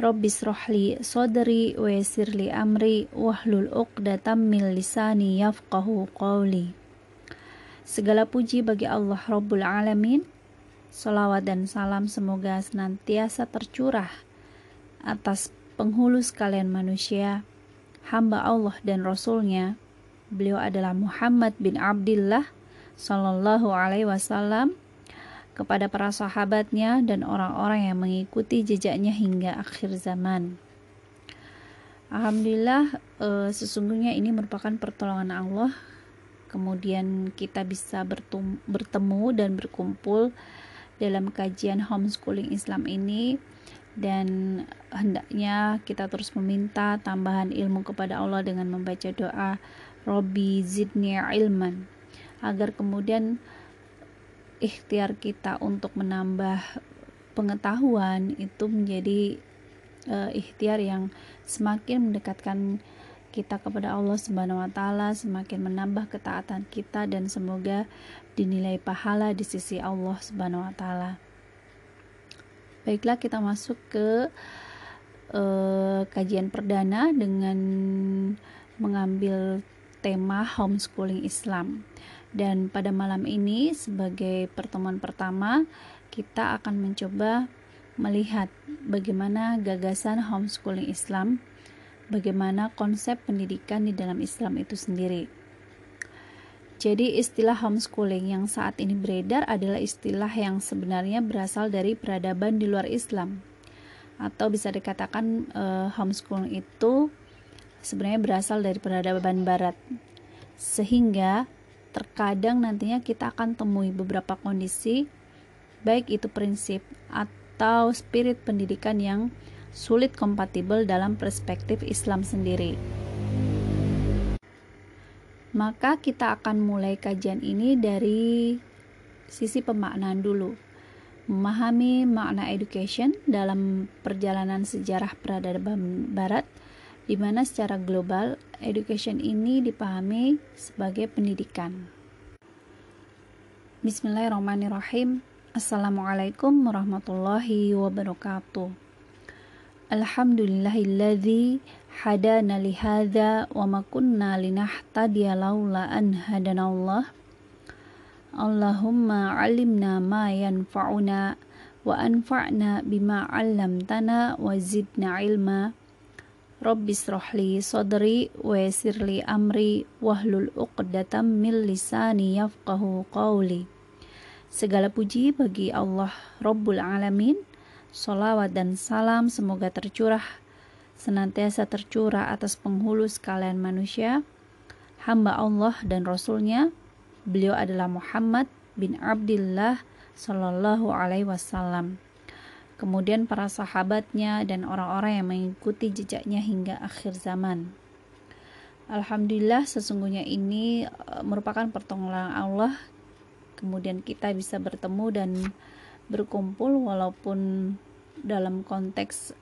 Rabbi shrahli sadri wa yassirli amri wahlul 'uqdatam min lisani yafqahu qawli. Segala puji bagi Allah Rabbul Alamin. Salawat dan salam semoga senantiasa tercurah atas penghulu sekalian manusia, hamba Allah dan Rasulnya. Beliau adalah Muhammad bin Abdullah Shallallahu Alaihi Wasallam, kepada para sahabatnya dan orang-orang yang mengikuti jejaknya hingga akhir zaman. Alhamdulillah, e, sesungguhnya ini merupakan pertolongan Allah. Kemudian kita bisa bertum- bertemu dan berkumpul dalam kajian homeschooling Islam ini, dan hendaknya kita terus meminta tambahan ilmu kepada Allah dengan membaca doa Rabbi zidni ilman, agar kemudian ikhtiar kita untuk menambah pengetahuan itu menjadi e, ikhtiar yang semakin mendekatkan kita kepada Allah Subhanahu wa taala, semakin menambah ketaatan kita, dan semoga dinilai pahala di sisi Allah Subhanahu wa taala. Baiklah, kita masuk ke eh, kajian perdana dengan mengambil tema homeschooling Islam. Dan pada malam ini sebagai pertemuan pertama, kita akan mencoba melihat bagaimana gagasan homeschooling Islam, bagaimana konsep pendidikan di dalam Islam itu sendiri. Jadi istilah homeschooling yang saat ini beredar adalah istilah yang sebenarnya berasal dari peradaban di luar Islam, atau bisa dikatakan eh, homeschooling itu sebenarnya berasal dari peradaban barat, sehingga terkadang nantinya kita akan temui beberapa kondisi, baik itu prinsip atau spirit pendidikan yang sulit kompatibel dalam perspektif Islam sendiri. Maka kita akan mulai kajian ini dari sisi pemaknaan dulu. Memahami makna education dalam perjalanan sejarah peradaban barat, di mana secara global education ini dipahami sebagai pendidikan. Bismillahirrahmanirrahim. Assalamualaikum warahmatullahi wabarakatuh. Alhamdulillahilladzi hadana li hadza wa ma kunna linahtadiya laula an hadanallah. Allahumma 'allimna ma yanfa'una wa anfa'na bima 'allamtana wa zidna ilma. Rabbi shrahli sadri wa yassirli amri wahlul 'uqdatam min lisani yafqahu qawli. Segala puji bagi Allah Rabbul Alamin. Salawat dan salam semoga tercurah, senantiasa tercurah atas penghulu sekalian manusia, hamba Allah dan Rasulnya. Beliau adalah Muhammad bin Abdullah Shallallahu Alaihi Wasallam, kemudian para sahabatnya dan orang-orang yang mengikuti jejaknya hingga akhir zaman. Alhamdulillah, sesungguhnya ini merupakan pertolongan Allah. Kemudian kita bisa bertemu dan berkumpul walaupun dalam konteks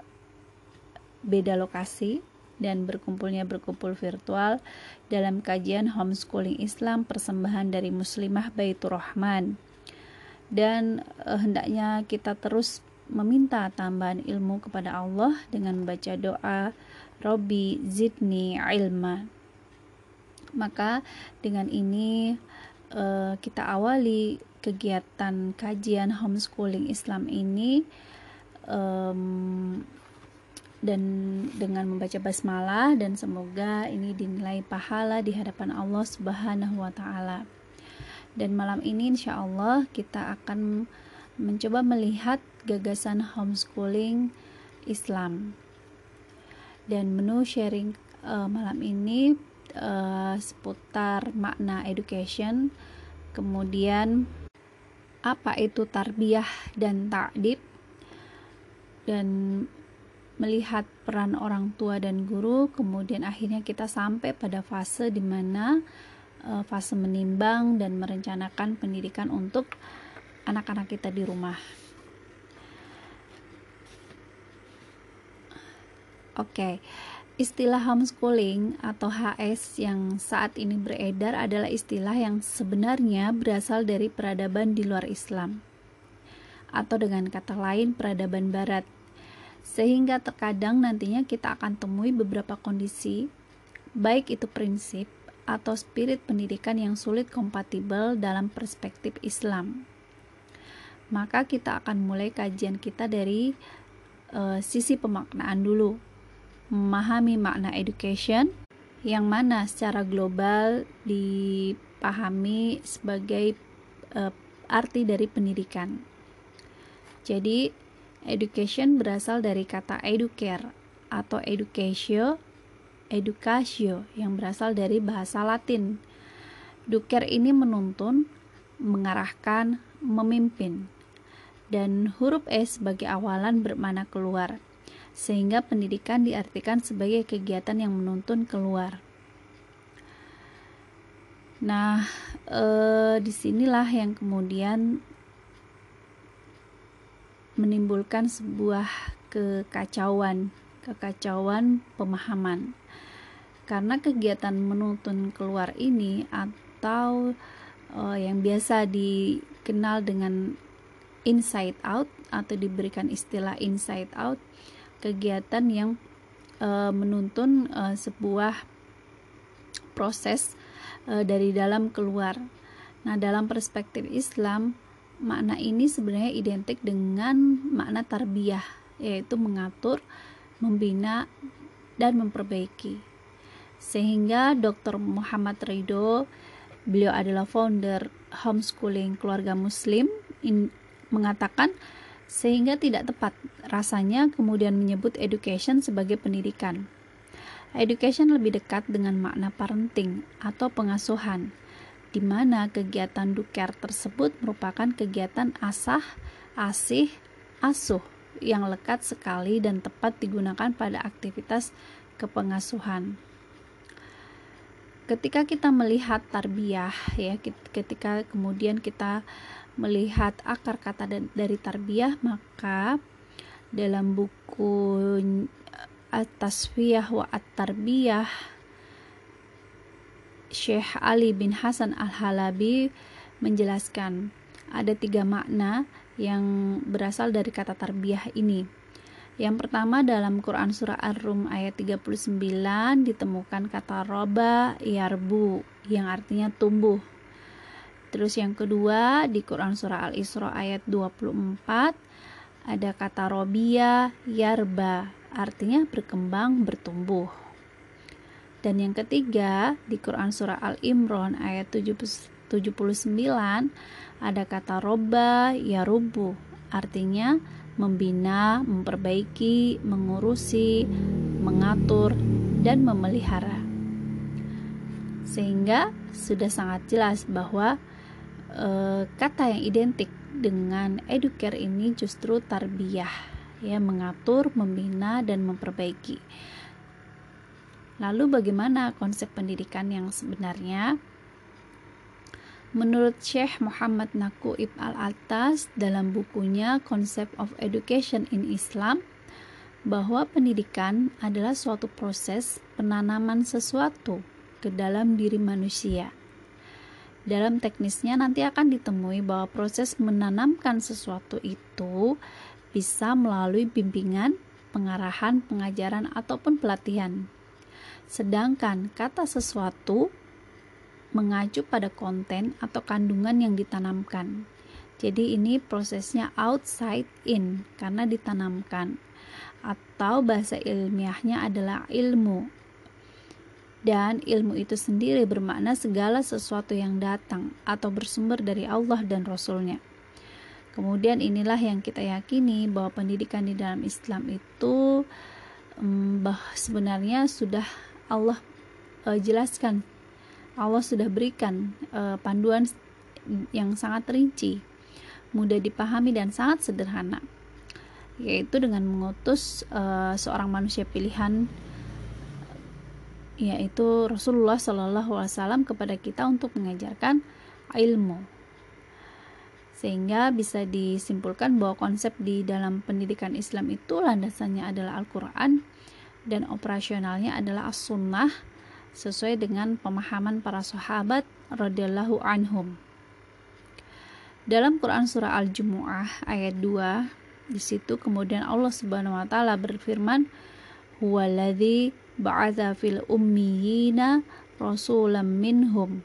beda lokasi, dan berkumpulnya berkumpul virtual dalam kajian homeschooling Islam persembahan dari Muslimah Baiturrahman. Dan eh, hendaknya kita terus meminta tambahan ilmu kepada Allah dengan membaca doa Rabbi zidni ilma. Maka dengan ini eh, kita awali kegiatan kajian homeschooling Islam ini um, dan dengan membaca basmalah, dan semoga ini dinilai pahala di hadapan Allah Subhanahu wa taala. Dan malam ini insyaallah kita akan mencoba melihat gagasan homeschooling Islam. Dan menu sharing uh, malam ini uh, seputar makna education, kemudian apa itu tarbiyah dan ta'dib, dan melihat peran orang tua dan guru. Kemudian akhirnya kita sampai pada fase di mana e, fase menimbang dan merencanakan pendidikan untuk anak-anak kita di rumah. Oke, okay. Istilah homeschooling atau H S yang saat ini beredar adalah istilah yang sebenarnya berasal dari peradaban di luar Islam, atau dengan kata lain peradaban barat, sehingga terkadang nantinya kita akan temui beberapa kondisi, baik itu prinsip atau spirit pendidikan yang sulit kompatibel dalam perspektif Islam. Maka kita akan mulai kajian kita dari e, sisi pemaknaan dulu, memahami makna education, yang mana secara global dipahami sebagai e, arti dari pendidikan. Jadi education berasal dari kata educare atau educatio, educatio yang berasal dari bahasa Latin. Educare ini menuntun, mengarahkan, memimpin. Dan huruf E sebagai awalan bermakna keluar, sehingga pendidikan diartikan sebagai kegiatan yang menuntun keluar. Nah, eh, disinilah yang kemudian menimbulkan sebuah kekacauan kekacauan pemahaman, karena kegiatan menuntun keluar ini atau uh, yang biasa dikenal dengan inside out, atau diberikan istilah inside out, kegiatan yang uh, menuntun uh, sebuah proses uh, dari dalam keluar. Nah, dalam perspektif Islam, makna ini sebenarnya identik dengan makna tarbiyah, yaitu mengatur, membina, dan memperbaiki. Sehingga dokter Muhammad Ridho, beliau adalah founder homeschooling keluarga muslim, in, mengatakan sehingga tidak tepat rasanya kemudian menyebut education sebagai pendidikan. Education lebih dekat dengan makna parenting atau pengasuhan, di mana kegiatan educare tersebut merupakan kegiatan asah, asih, asuh yang lekat sekali dan tepat digunakan pada aktivitas kepengasuhan. Ketika kita melihat tarbiyah, ya, ketika kemudian kita melihat akar kata dari tarbiyah, maka dalam buku At-Tasfiyah wa At-Tarbiyah, Syekh Ali bin Hasan Al-Halabi menjelaskan ada tiga makna yang berasal dari kata tarbiyah ini. Yang pertama, dalam Quran surah Ar-Rum ayat tiga puluh sembilan ditemukan kata roba yarbu yang artinya tumbuh. Terus yang kedua, di Quran surah Al-Isra ayat dua puluh empat ada kata robiya yarba, artinya berkembang, bertumbuh. Dan yang ketiga, di Quran surah Al-Imran ayat tujuh puluh sembilan ada kata roba yarubu, artinya membina, memperbaiki, mengurusi, mengatur, dan memelihara. Sehingga sudah sangat jelas bahwa e, kata yang identik dengan educare ini justru tarbiyah, ya, mengatur, membina, dan memperbaiki. Lalu bagaimana konsep pendidikan yang sebenarnya? Menurut Syekh Muhammad Naquib al-Attas dalam bukunya Concept of Education in Islam, bahwa pendidikan adalah suatu proses penanaman sesuatu ke dalam diri manusia. Dalam teknisnya nanti akan ditemui bahwa proses menanamkan sesuatu itu bisa melalui bimbingan, pengarahan, pengajaran, ataupun pelatihan. Sedangkan kata sesuatu mengacu pada konten atau kandungan yang ditanamkan. Jadi ini prosesnya outside in karena ditanamkan, atau bahasa ilmiahnya adalah ilmu. Dan ilmu itu sendiri bermakna segala sesuatu yang datang atau bersumber dari Allah dan Rasulnya. Kemudian inilah yang kita yakini bahwa pendidikan di dalam Islam itu Bah, sebenarnya sudah Allah e, jelaskan, Allah sudah berikan e, panduan yang sangat rinci mudah dipahami dan sangat sederhana, yaitu dengan mengutus uh, seorang manusia pilihan, yaitu Rasulullah Shallallahu Alaihi Wasallam kepada kita untuk mengajarkan ilmu. Sehingga bisa disimpulkan bahwa konsep di dalam pendidikan Islam itu landasannya adalah Al-Quran dan operasionalnya adalah As-Sunnah sesuai dengan pemahaman para sahabat radhiyallahu anhum. Dalam Quran surah Al-Jumu'ah ayat dua, di situ kemudian Allah Subhanahu wa taala berfirman, "Huwallazi ba'atsa fil ummiyina rasulan minhum"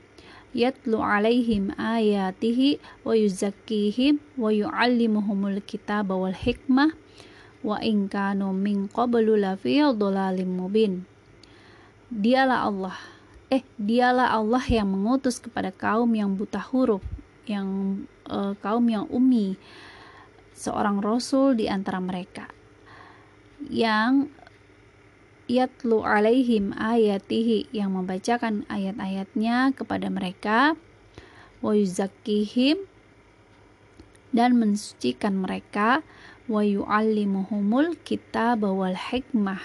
yatlu alaihim ayatihi wa yuzakkihim wa yu'allimuhumul kitaba wal hikmah wa in kanu min qablu lafi dhalalim mubin. Dialah Allah eh dialah Allah yang mengutus kepada kaum yang buta huruf, yang eh, kaum yang ummi, seorang rasul di antara mereka yang yatlu alaihim ayatihi, yang membacakan ayat-ayatnya kepada mereka, wa yuzakkihim, dan mensucikan mereka, wa yu'allimuhumul kitab wal hikmah,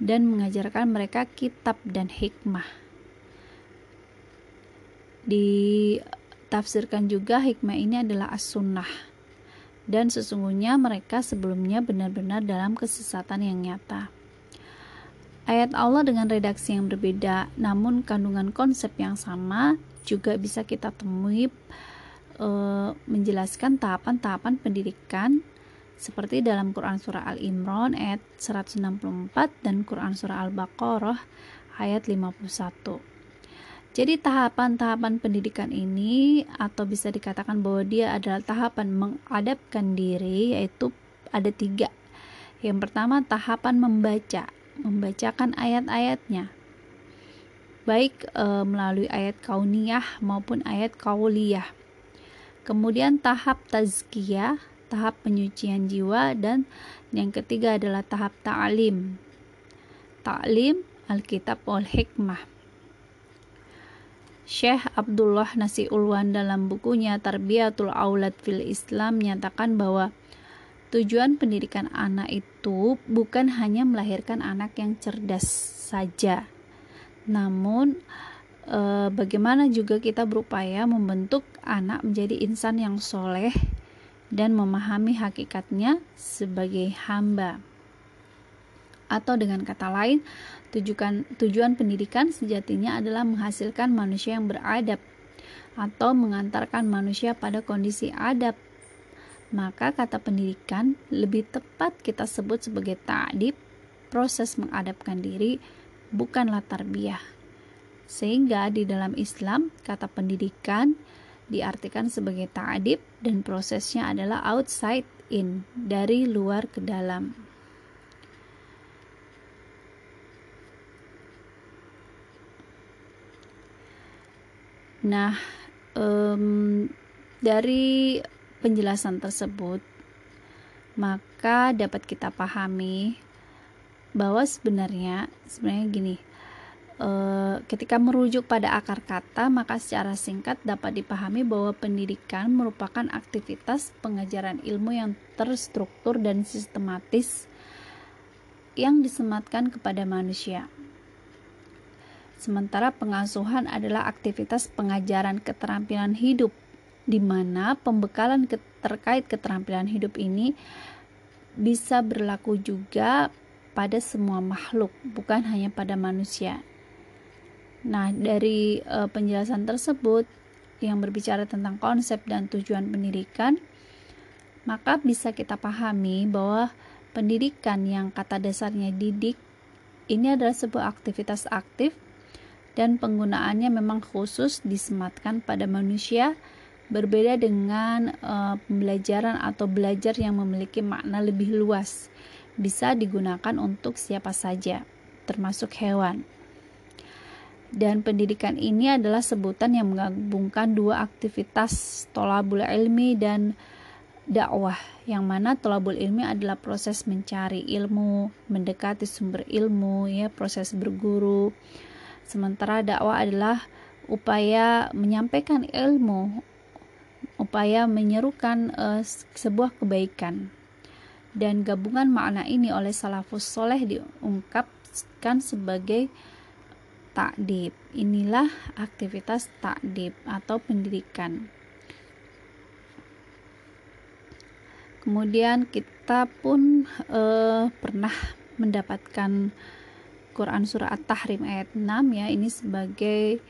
dan mengajarkan mereka kitab dan hikmah. Ditafsirkan juga hikmah ini adalah as-sunnah, dan sesungguhnya mereka sebelumnya benar-benar dalam kesesatan yang nyata. Ayat Allah dengan redaksi yang berbeda, namun kandungan konsep yang sama juga bisa kita temui e, menjelaskan tahapan-tahapan pendidikan seperti dalam Quran surah Al-Imran ayat seratus enam puluh empat dan Quran surah Al-Baqarah ayat lima puluh satu. Jadi tahapan-tahapan pendidikan ini, atau bisa dikatakan bahwa dia adalah tahapan mengadabkan diri, yaitu ada tiga. Yang pertama, tahapan membaca, membacakan ayat-ayatnya baik e, melalui ayat kauniyah maupun ayat kauliyah. Kemudian tahap tazkiyah, tahap penyucian jiwa, dan yang ketiga adalah tahap ta'lim, ta'lim Alkitab wal hikmah. Syekh Abdullah Nashih Ulwan dalam bukunya Tarbiyatul Aulad fil Islam menyatakan bahwa tujuan pendidikan anak itu bukan hanya melahirkan anak yang cerdas saja, namun e, bagaimana juga kita berupaya membentuk anak menjadi insan yang soleh dan memahami hakikatnya sebagai hamba. Atau dengan kata lain, tujuan, tujuan pendidikan sejatinya adalah menghasilkan manusia yang beradab atau mengantarkan manusia pada kondisi adab. Maka kata pendidikan lebih tepat kita sebut sebagai ta'dib, proses mengadabkan diri, bukanlah tarbiyah. Sehingga di dalam Islam kata pendidikan diartikan sebagai ta'dib dan prosesnya adalah outside in, dari luar ke dalam. Nah, um, dari penjelasan tersebut, maka dapat kita pahami bahwa sebenarnya sebenarnya gini, e, ketika merujuk pada akar kata, maka secara singkat dapat dipahami bahwa pendidikan merupakan aktivitas pengajaran ilmu yang terstruktur dan sistematis yang disematkan kepada manusia. Sementara pengasuhan adalah aktivitas pengajaran keterampilan hidup, di mana pembekalan terkait keterampilan hidup ini bisa berlaku juga pada semua makhluk, bukan hanya pada manusia. Nah, dari e, penjelasan tersebut yang berbicara tentang konsep dan tujuan pendidikan, maka bisa kita pahami bahwa pendidikan yang kata dasarnya didik ini adalah sebuah aktivitas aktif dan penggunaannya memang khusus disematkan pada manusia, berbeda dengan uh, pembelajaran atau belajar yang memiliki makna lebih luas, bisa digunakan untuk siapa saja, termasuk hewan. Dan pendidikan ini adalah sebutan yang menggabungkan dua aktivitas, tholabul ilmi dan dakwah, yang mana tholabul ilmi adalah proses mencari ilmu, mendekati sumber ilmu, ya, proses berguru. Sementara dakwah adalah upaya menyampaikan ilmu, upaya menyerukan uh, sebuah kebaikan. Dan gabungan makna ini oleh salafus soleh diungkapkan sebagai ta'dib. Inilah aktivitas ta'dib atau pendidikan. Kemudian kita pun uh, pernah mendapatkan Quran surah At-Tahrim ayat enam ya, ini sebagai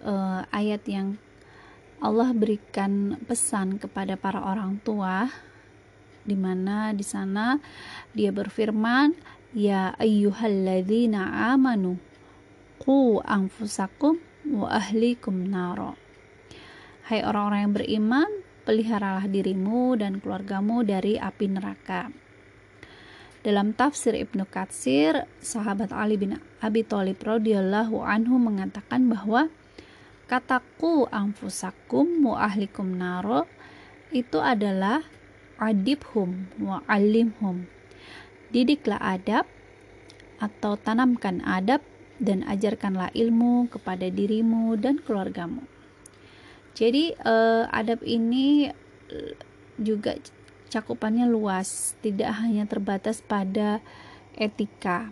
uh, ayat yang Allah berikan pesan kepada para orang tua, di mana di sana dia berfirman, ya ayyuhalladzina amanu qu anfusakum wa ahlikum naro. Hai orang-orang yang beriman, peliharalah dirimu dan keluargamu dari api neraka. Dalam tafsir Ibnu Katsir, sahabat Ali bin Abi Thalib radhiyallahu anhu mengatakan bahwa kataku anfusakum wa ahlikum naro itu adalah adibhum wa alimhum. Didiklah adab atau tanamkan adab dan ajarkanlah ilmu kepada dirimu dan keluargamu. Jadi eh, adab ini juga cakupannya luas, tidak hanya terbatas pada etika,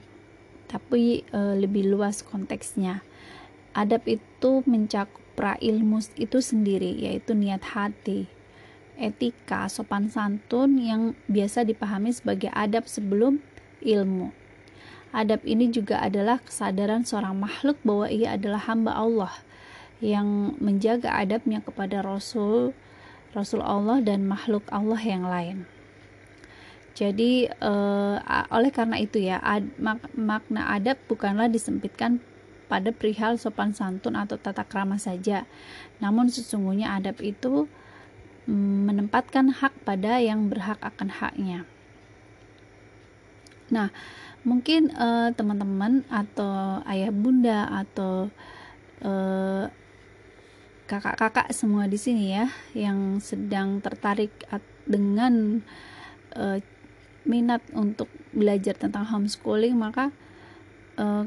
tapi eh, lebih luas konteksnya. Adab itu mencakup prailmu itu sendiri, yaitu niat hati, etika, sopan santun yang biasa dipahami sebagai adab sebelum ilmu. Adab ini juga adalah kesadaran seorang makhluk bahwa ia adalah hamba Allah yang menjaga adabnya kepada Rasul, Rasul Allah dan makhluk Allah yang lain. Jadi eh, oleh karena itu ya, ad, mak, makna adab bukanlah disempitkan pada perihal sopan santun atau tata krama saja, namun sesungguhnya adab itu menempatkan hak pada yang berhak akan haknya. Nah, mungkin eh, teman-teman atau ayah bunda atau eh, kakak-kakak semua di sini ya, yang sedang tertarik dengan eh, minat untuk belajar tentang homeschooling, maka eh,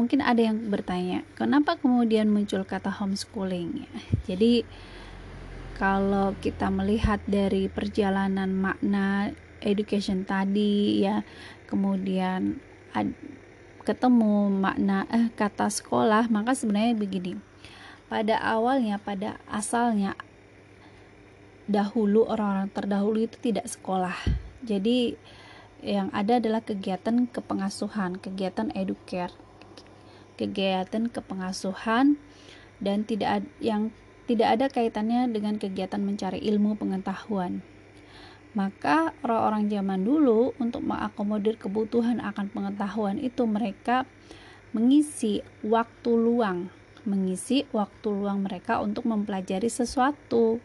mungkin ada yang bertanya, kenapa kemudian muncul kata homeschooling? Jadi kalau kita melihat dari perjalanan makna education tadi ya, kemudian ad, ketemu makna eh, kata sekolah, maka sebenarnya begini. Pada awalnya, pada asalnya dahulu orang-orang terdahulu itu tidak sekolah. Jadi yang ada adalah kegiatan kepengasuhan, kegiatan educare. kegiatan kepengasuhan dan tidak yang tidak ada kaitannya dengan kegiatan mencari ilmu pengetahuan. Maka orang-orang zaman dulu untuk mengakomodir kebutuhan akan pengetahuan itu, mereka mengisi waktu luang, mengisi waktu luang mereka untuk mempelajari sesuatu.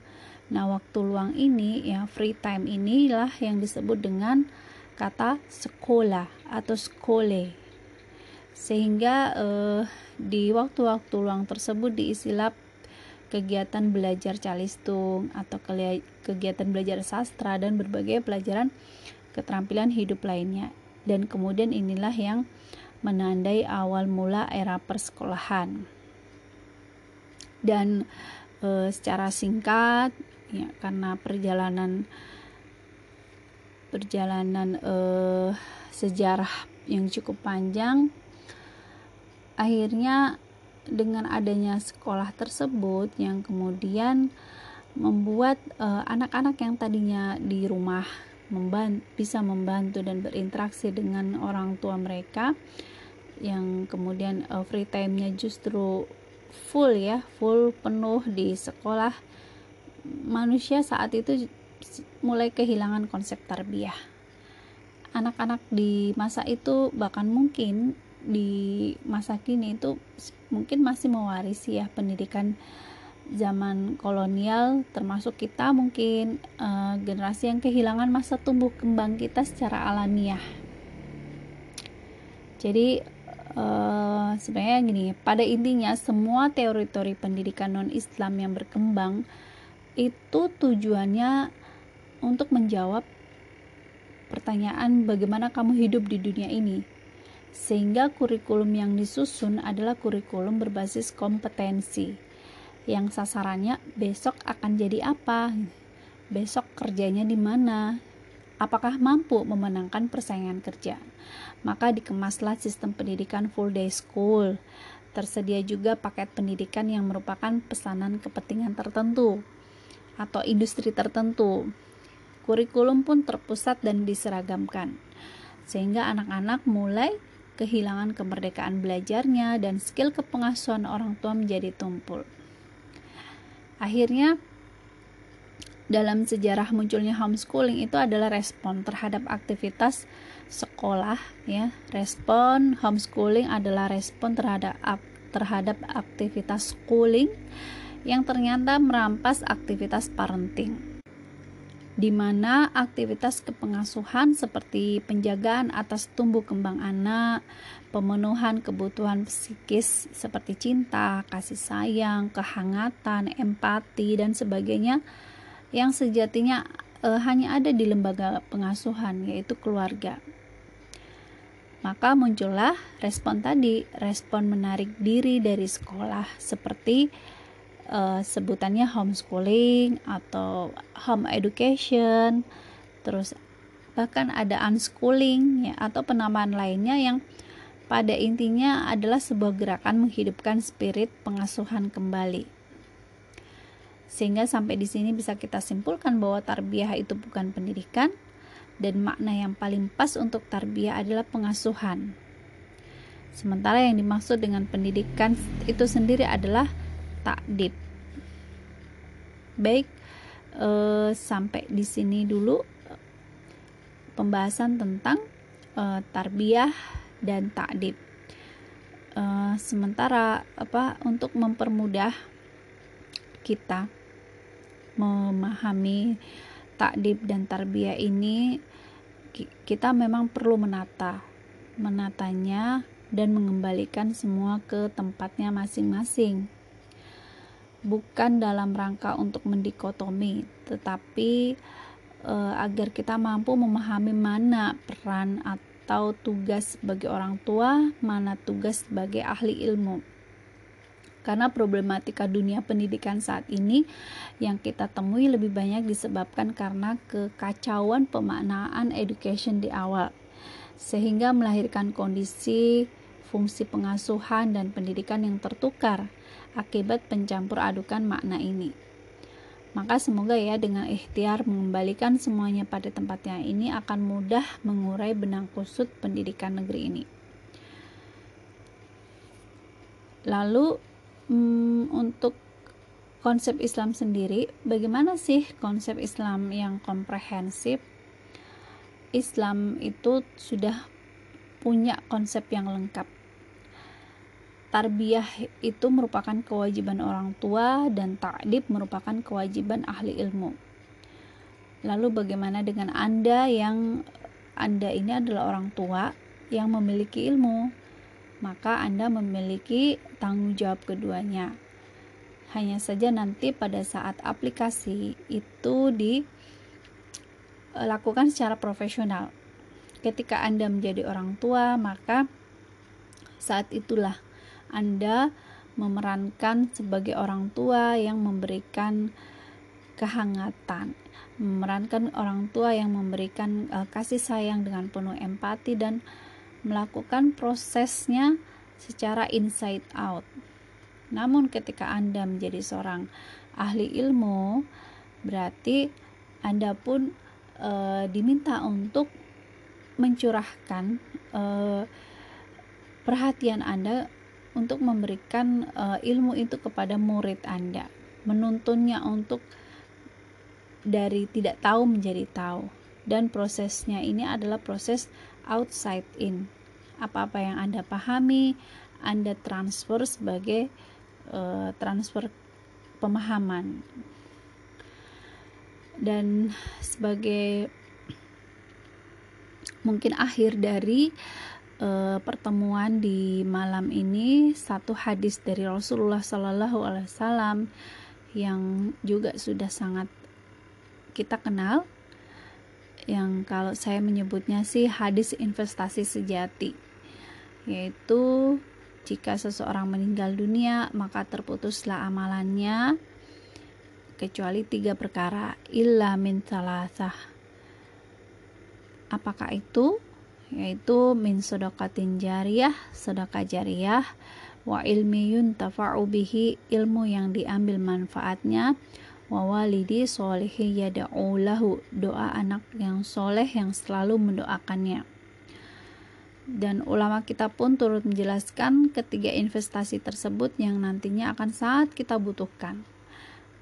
Nah, waktu luang ini ya, free time inilah yang disebut dengan kata sekolah atau skole. Sehingga eh, di waktu-waktu luang tersebut diisilah kegiatan belajar calistung atau kegiatan belajar sastra dan berbagai pelajaran keterampilan hidup lainnya. Dan kemudian inilah yang menandai awal mula era persekolahan. Dan eh, secara singkat ya, karena perjalanan perjalanan eh, sejarah yang cukup panjang, akhirnya dengan adanya sekolah tersebut yang kemudian membuat e, anak-anak yang tadinya di rumah membantu, bisa membantu dan berinteraksi dengan orang tua mereka, yang kemudian e, free time-nya justru full ya, full penuh di sekolah. Manusia saat itu mulai kehilangan konsep tarbiyah. Anak-anak di masa itu bahkan mungkin di masa kini itu mungkin masih mewarisi ya pendidikan zaman kolonial, termasuk kita mungkin e, generasi yang kehilangan masa tumbuh kembang kita secara alamiah. Jadi e, sebenarnya gini, pada intinya semua teori-teori pendidikan non-Islam yang berkembang itu tujuannya untuk menjawab pertanyaan bagaimana kamu hidup di dunia ini. Sehingga kurikulum yang disusun adalah kurikulum berbasis kompetensi yang sasarannya besok akan jadi apa, besok kerjanya di mana, apakah mampu memenangkan persaingan kerja. Maka dikemaslah sistem pendidikan full day school. Tersedia juga paket pendidikan yang merupakan pesanan kepentingan tertentu atau industri tertentu. Kurikulum pun terpusat dan diseragamkan, sehingga anak-anak mulai kehilangan kemerdekaan belajarnya dan skill kepengasuhan orang tua menjadi tumpul. Akhirnya, dalam sejarah munculnya homeschooling itu adalah respon terhadap aktivitas sekolah, ya. Respon homeschooling adalah respon terhadap terhadap aktivitas schooling yang ternyata merampas aktivitas parenting, di mana aktivitas kepengasuhan seperti penjagaan atas tumbuh kembang anak, pemenuhan kebutuhan psikis seperti cinta, kasih sayang, kehangatan, empati, dan sebagainya yang sejatinya e, hanya ada di lembaga pengasuhan, yaitu keluarga. Maka muncullah respon tadi, respon menarik diri dari sekolah seperti Uh, sebutannya homeschooling atau home education, terus bahkan ada unschooling, ya, atau penamaan lainnya yang pada intinya adalah sebuah gerakan menghidupkan spirit pengasuhan kembali. Sehingga sampai di sini bisa kita simpulkan bahwa tarbiyah itu bukan pendidikan, dan makna yang paling pas untuk tarbiyah adalah pengasuhan. Sementara yang dimaksud dengan pendidikan itu sendiri adalah takdib. Baik, eh, sampai di sini dulu pembahasan tentang eh, tarbiyah dan takdib. Eh, sementara apa untuk mempermudah kita memahami takdib dan tarbiyah ini, kita memang perlu menata, menatanya dan mengembalikan semua ke tempatnya masing-masing. Bukan dalam rangka untuk mendikotomi, tetapi e, agar kita mampu memahami mana peran atau tugas sebagai orang tua, mana tugas sebagai ahli ilmu. Karena problematika dunia pendidikan saat ini yang kita temui lebih banyak disebabkan karena kekacauan pemaknaan education di awal, sehingga melahirkan kondisi fungsi pengasuhan dan pendidikan yang tertukar akibat pencampur adukan makna ini. Maka semoga ya dengan ikhtiar mengembalikan semuanya pada tempatnya ini akan mudah mengurai benang kusut pendidikan negeri ini. Lalu hmm, untuk konsep Islam sendiri, bagaimana sih konsep Islam yang komprehensif? Islam itu sudah punya konsep yang lengkap. Tarbiyah itu merupakan kewajiban orang tua dan ta'dib merupakan kewajiban ahli ilmu. Lalu bagaimana dengan Anda yang Anda ini adalah orang tua yang memiliki ilmu? Maka Anda memiliki tanggung jawab keduanya. Hanya saja nanti pada saat aplikasi itu dilakukan secara profesional. Ketika Anda menjadi orang tua, maka saat itulah Anda memerankan sebagai orang tua yang memberikan kehangatan, memerankan orang tua yang memberikan uh, kasih sayang dengan penuh empati dan melakukan prosesnya secara inside out. Namun ketika Anda menjadi seorang ahli ilmu, berarti Anda pun uh, diminta untuk mencurahkan uh, perhatian Anda untuk memberikan uh, ilmu itu kepada murid Anda, menuntunnya untuk dari tidak tahu menjadi tahu, dan prosesnya ini adalah proses outside in. Apa-apa yang Anda pahami, Anda transfer sebagai uh, transfer pemahaman. Dan sebagai mungkin akhir dari E, pertemuan di malam ini, satu hadis dari Rasulullah Shallallahu Alaihi Wasallam yang juga sudah sangat kita kenal, yang kalau saya menyebutnya sih hadis investasi sejati, yaitu Jika seseorang meninggal dunia, maka terputuslah amalannya kecuali tiga perkara, illa min salasah. Apakah itu? Yaitu min sedaqatin jariyah, sedekah jariyah, wa ilmi yuntafa'u bihi, ilmu yang diambil manfaatnya, wa walidi sholihi yad'u lahu, doa anak yang soleh yang selalu mendoakannya. Dan ulama kita pun turut menjelaskan ketiga investasi tersebut yang nantinya akan sangat kita butuhkan.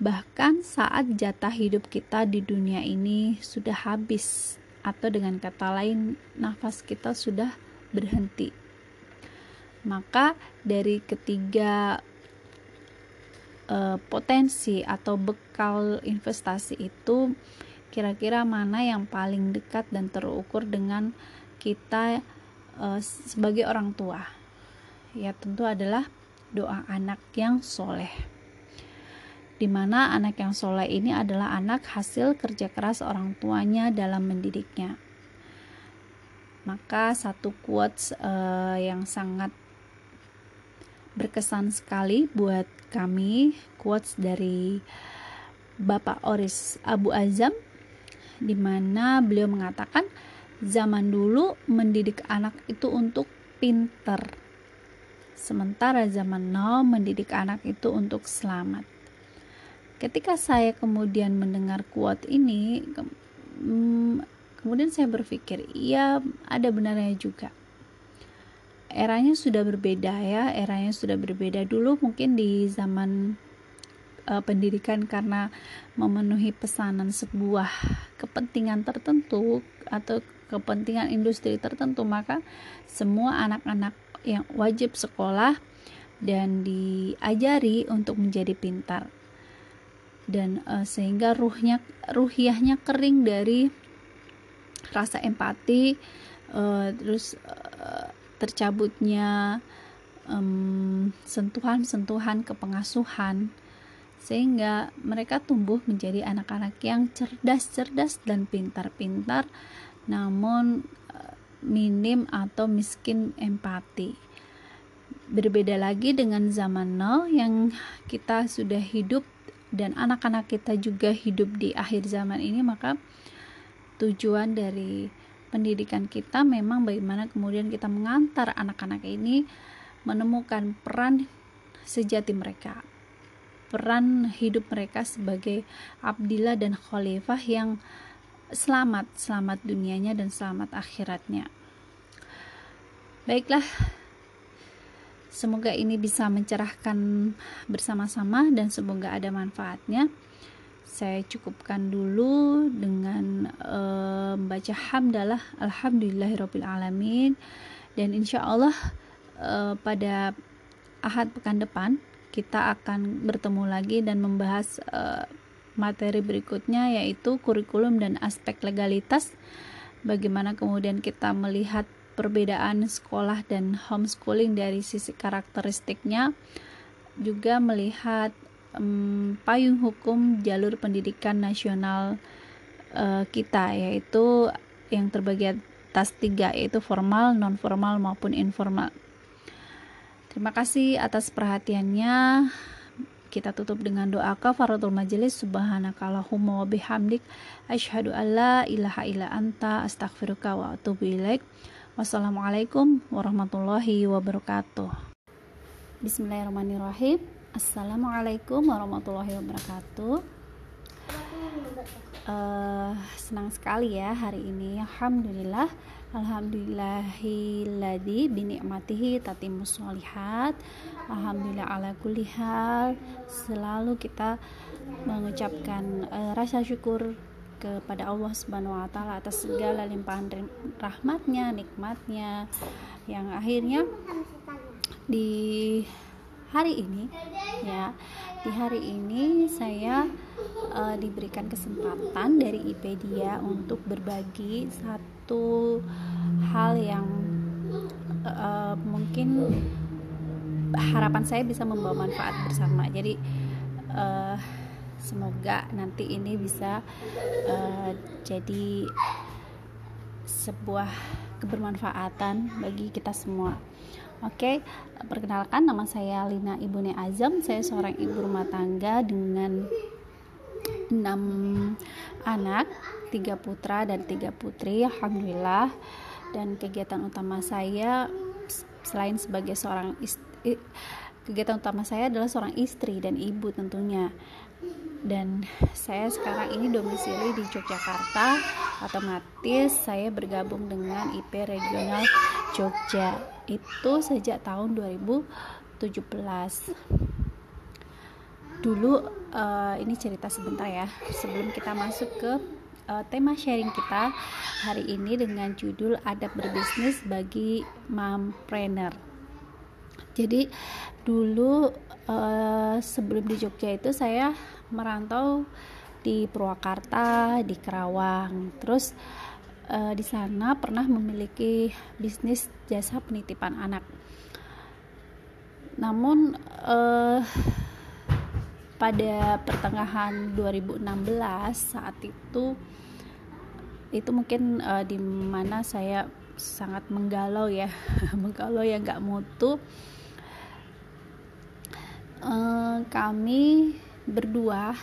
Bahkan saat jatah hidup kita di dunia ini sudah habis, atau dengan kata lain nafas kita sudah berhenti. Maka dari ketiga e, potensi atau bekal investasi itu, kira-kira mana yang paling dekat dan terukur dengan kita sebagai orang tua? Ya, tentu adalah doa anak yang soleh, dimana anak yang soleh ini adalah anak hasil kerja keras orang tuanya dalam mendidiknya. Maka satu quotes uh, yang sangat berkesan sekali buat kami, quotes dari Bapak Oris Abu Azam, dimana beliau mengatakan, zaman dulu mendidik anak itu untuk pinter, sementara zaman now mendidik anak itu untuk selamat. Ketika saya kemudian mendengar quote ini, ke- hmm, kemudian saya berpikir, iya, ada benarnya juga. Eranya sudah berbeda ya, eranya sudah berbeda. Dulu mungkin di zaman uh, pendidikan karena memenuhi pesanan sebuah kepentingan tertentu atau kepentingan industri tertentu, maka semua anak-anak yang wajib sekolah dan diajari untuk menjadi pintar, dan e, sehingga ruhnya ruhiahnya kering dari rasa empati, e, terus e, tercabutnya e, sentuhan-sentuhan kepengasuhan, sehingga mereka tumbuh menjadi anak-anak yang cerdas-cerdas dan pintar-pintar, namun minim atau miskin empati. Berbeda lagi dengan zaman now yang kita sudah hidup dan anak-anak kita juga hidup di akhir zaman ini, maka tujuan dari pendidikan kita memang bagaimana kemudian kita mengantar anak-anak ini menemukan peran sejati mereka, peran hidup mereka sebagai abdillah dan khalifah yang selamat, selamat dunianya dan selamat akhiratnya. Baiklah, semoga ini bisa mencerahkan bersama-sama dan semoga ada manfaatnya. Saya cukupkan dulu dengan e, membaca hamdalah alhamdulillahirrabbilalamin, dan insya Allah e, pada Ahad pekan depan kita akan bertemu lagi dan membahas e, materi berikutnya, yaitu kurikulum dan aspek legalitas. Bagaimana kemudian kita melihat perbedaan sekolah dan homeschooling dari sisi karakteristiknya, juga melihat um, payung hukum jalur pendidikan nasional uh, kita, yaitu yang terbagi atas tiga, yaitu formal, non formal maupun informal. Terima kasih atas perhatiannya. Kita tutup dengan doa kafaratul majelis. Subhanakallahumma wa bihamdik, asyhadu an la ilaha illa anta, astaghfiruka wa atubu ilaik. Wassalamualaikum warahmatullahi wabarakatuh. Bismillahirrahmanirrahim. Assalamualaikum warahmatullahi wabarakatuh. Uh, senang sekali ya hari ini. Alhamdulillah. Alhamdulillahilladzi binikmatihi tatimus sholihat. Alhamdulillah ala kulli hal. Selalu kita mengucapkan uh, rasa syukur kepada Allah Subhanahu wa taala atas segala limpahan rahmatnya, nikmatnya, yang akhirnya di hari ini ya, di hari ini saya uh, diberikan kesempatan dari IPedia untuk berbagi satu itu hal yang uh, mungkin harapan saya bisa membawa manfaat bersama. Jadi uh, semoga nanti ini bisa uh, jadi sebuah kebermanfaatan bagi kita semua. Oke, perkenalkan nama saya Lina Ibune Azam. Saya seorang ibu rumah tangga dengan enam anak, tiga putra dan tiga putri, alhamdulillah. Dan kegiatan utama saya selain sebagai seorang istri, kegiatan utama saya adalah seorang istri dan ibu tentunya. Dan saya sekarang ini domisili di Yogyakarta, otomatis saya bergabung dengan I P Regional Jogja itu sejak tahun dua ribu tujuh belas. Dulu uh, ini cerita sebentar ya, sebelum kita masuk ke uh, tema sharing kita hari ini dengan judul Adab Berbisnis Bagi Mompreneur. Jadi dulu uh, sebelum di Jogja itu saya merantau di Purwakarta, di Karawang. Terus e, di sana pernah memiliki bisnis jasa penitipan anak. Namun e, pada pertengahan dua ribu enam belas saat itu itu mungkin e, di mana saya sangat menggalau ya, menggalau yang nggak mutu. E, kami berdua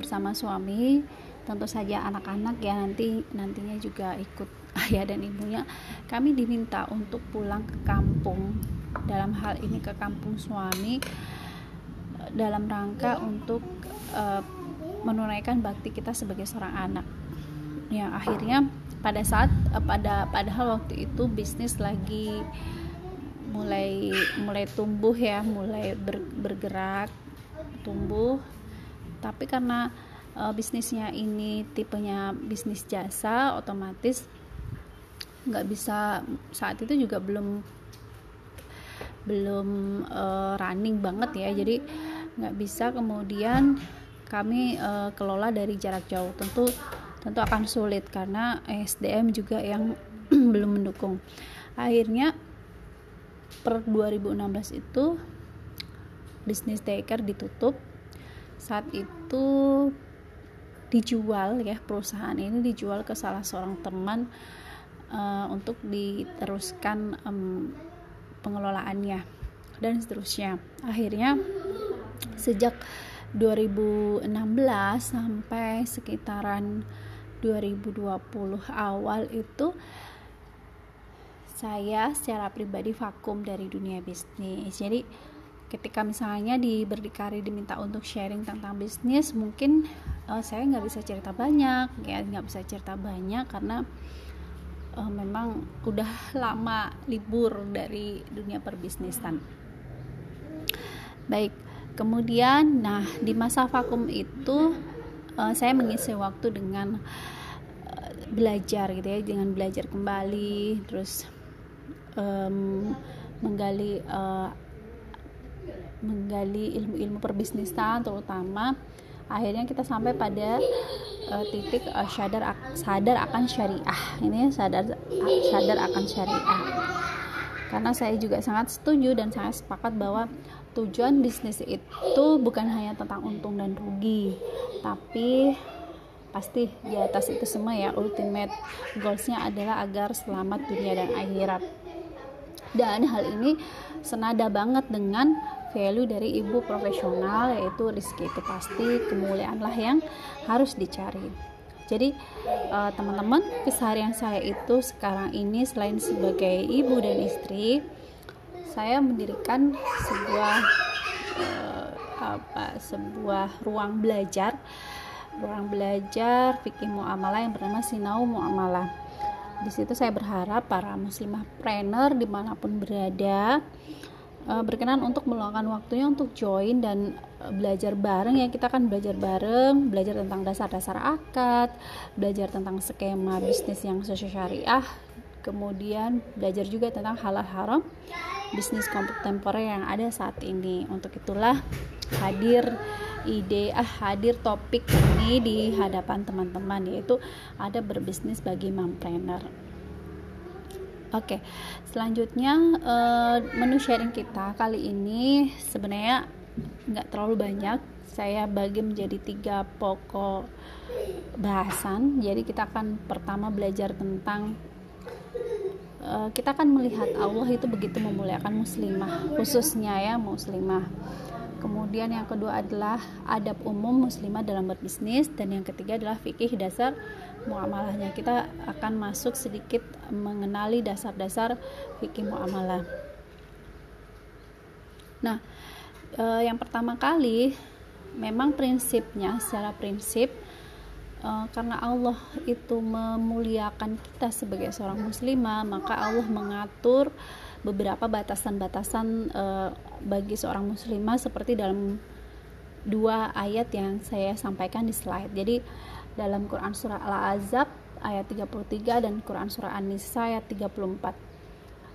bersama suami, tentu saja anak-anak ya, nanti nantinya juga ikut ayah dan ibunya, kami diminta untuk pulang ke kampung, dalam hal ini ke kampung suami, dalam rangka untuk uh, menunaikan bakti kita sebagai seorang anak. Ya, akhirnya pada saat uh, pada padahal waktu itu bisnis lagi mulai mulai tumbuh ya, mulai ber, bergerak tumbuh. Tapi karena e, bisnisnya ini tipenya bisnis jasa, otomatis nggak bisa, saat itu juga belum belum e, running banget ya, jadi nggak bisa kemudian kami e, kelola dari jarak jauh, tentu tentu akan sulit karena S D M juga yang belum mendukung. Akhirnya per dua ribu enam belas itu bisnis daycare ditutup. Saat itu dijual ya, perusahaan ini dijual ke salah seorang teman uh, untuk diteruskan um, pengelolaannya dan seterusnya. Akhirnya sejak dua ribu enam belas sampai sekitaran dua ribu dua puluh awal itu saya secara pribadi vakum dari dunia bisnis. Jadi ketika misalnya di Berdikari diminta untuk sharing tentang bisnis, mungkin uh, saya nggak bisa cerita banyak, ya nggak bisa cerita banyak karena uh, memang udah lama libur dari dunia perbisnisan. Baik, kemudian, nah di masa vakum itu uh, saya mengisi waktu dengan uh, belajar gitu ya, dengan belajar kembali, terus um, menggali uh, menggali ilmu-ilmu perbisnisan terutama. Akhirnya kita sampai pada uh, titik uh, sadar sadar akan syariah. Ini sadar sadar akan syariah. Karena saya juga sangat setuju dan sangat sepakat bahwa tujuan bisnis itu bukan hanya tentang untung dan rugi, tapi pasti di atas itu semua ya, ultimate goalsnya adalah agar selamat dunia dan akhirat. Dan hal ini senada banget dengan value dari ibu profesional, yaitu rezeki itu pasti, kemuliaanlah yang harus dicari. Jadi eh, teman-teman, keseharian saya itu sekarang ini selain sebagai ibu dan istri, saya mendirikan sebuah eh, apa sebuah ruang belajar ruang belajar fikih muamalah yang bernama Sinau Muamalah. Di situ saya berharap para muslimah trainer dimanapun berada berkenan untuk meluangkan waktunya untuk join dan belajar bareng ya. Kita akan belajar bareng, belajar tentang dasar-dasar akad, belajar tentang skema bisnis yang sesuai syariah, kemudian belajar juga tentang halal haram bisnis kontemporer yang ada saat ini. Untuk itulah hadir ide ah, hadir topik ini di hadapan teman-teman, yaitu ada berbisnis bagi mompreneur. Oke, selanjutnya uh, menu sharing kita kali ini sebenarnya nggak terlalu banyak. Saya bagi menjadi tiga pokok bahasan. Jadi kita akan pertama belajar tentang uh, kita akan melihat Allah itu begitu memuliakan muslimah, khususnya ya muslimah. Kemudian yang kedua adalah adab umum muslimah dalam berbisnis, dan yang ketiga adalah fikih dasar muamalahnya. Kita akan masuk sedikit mengenali dasar-dasar fikih muamalah. Nah, eh, yang pertama kali memang prinsipnya secara prinsip eh, karena Allah itu memuliakan kita sebagai seorang muslimah, maka Allah mengatur beberapa batasan-batasan eh, bagi seorang muslimah seperti dalam dua ayat yang saya sampaikan di slide. Jadi dalam Quran surah Al-Ahzab ayat tiga puluh tiga dan Quran surah An-Nisa ayat tiga puluh empat.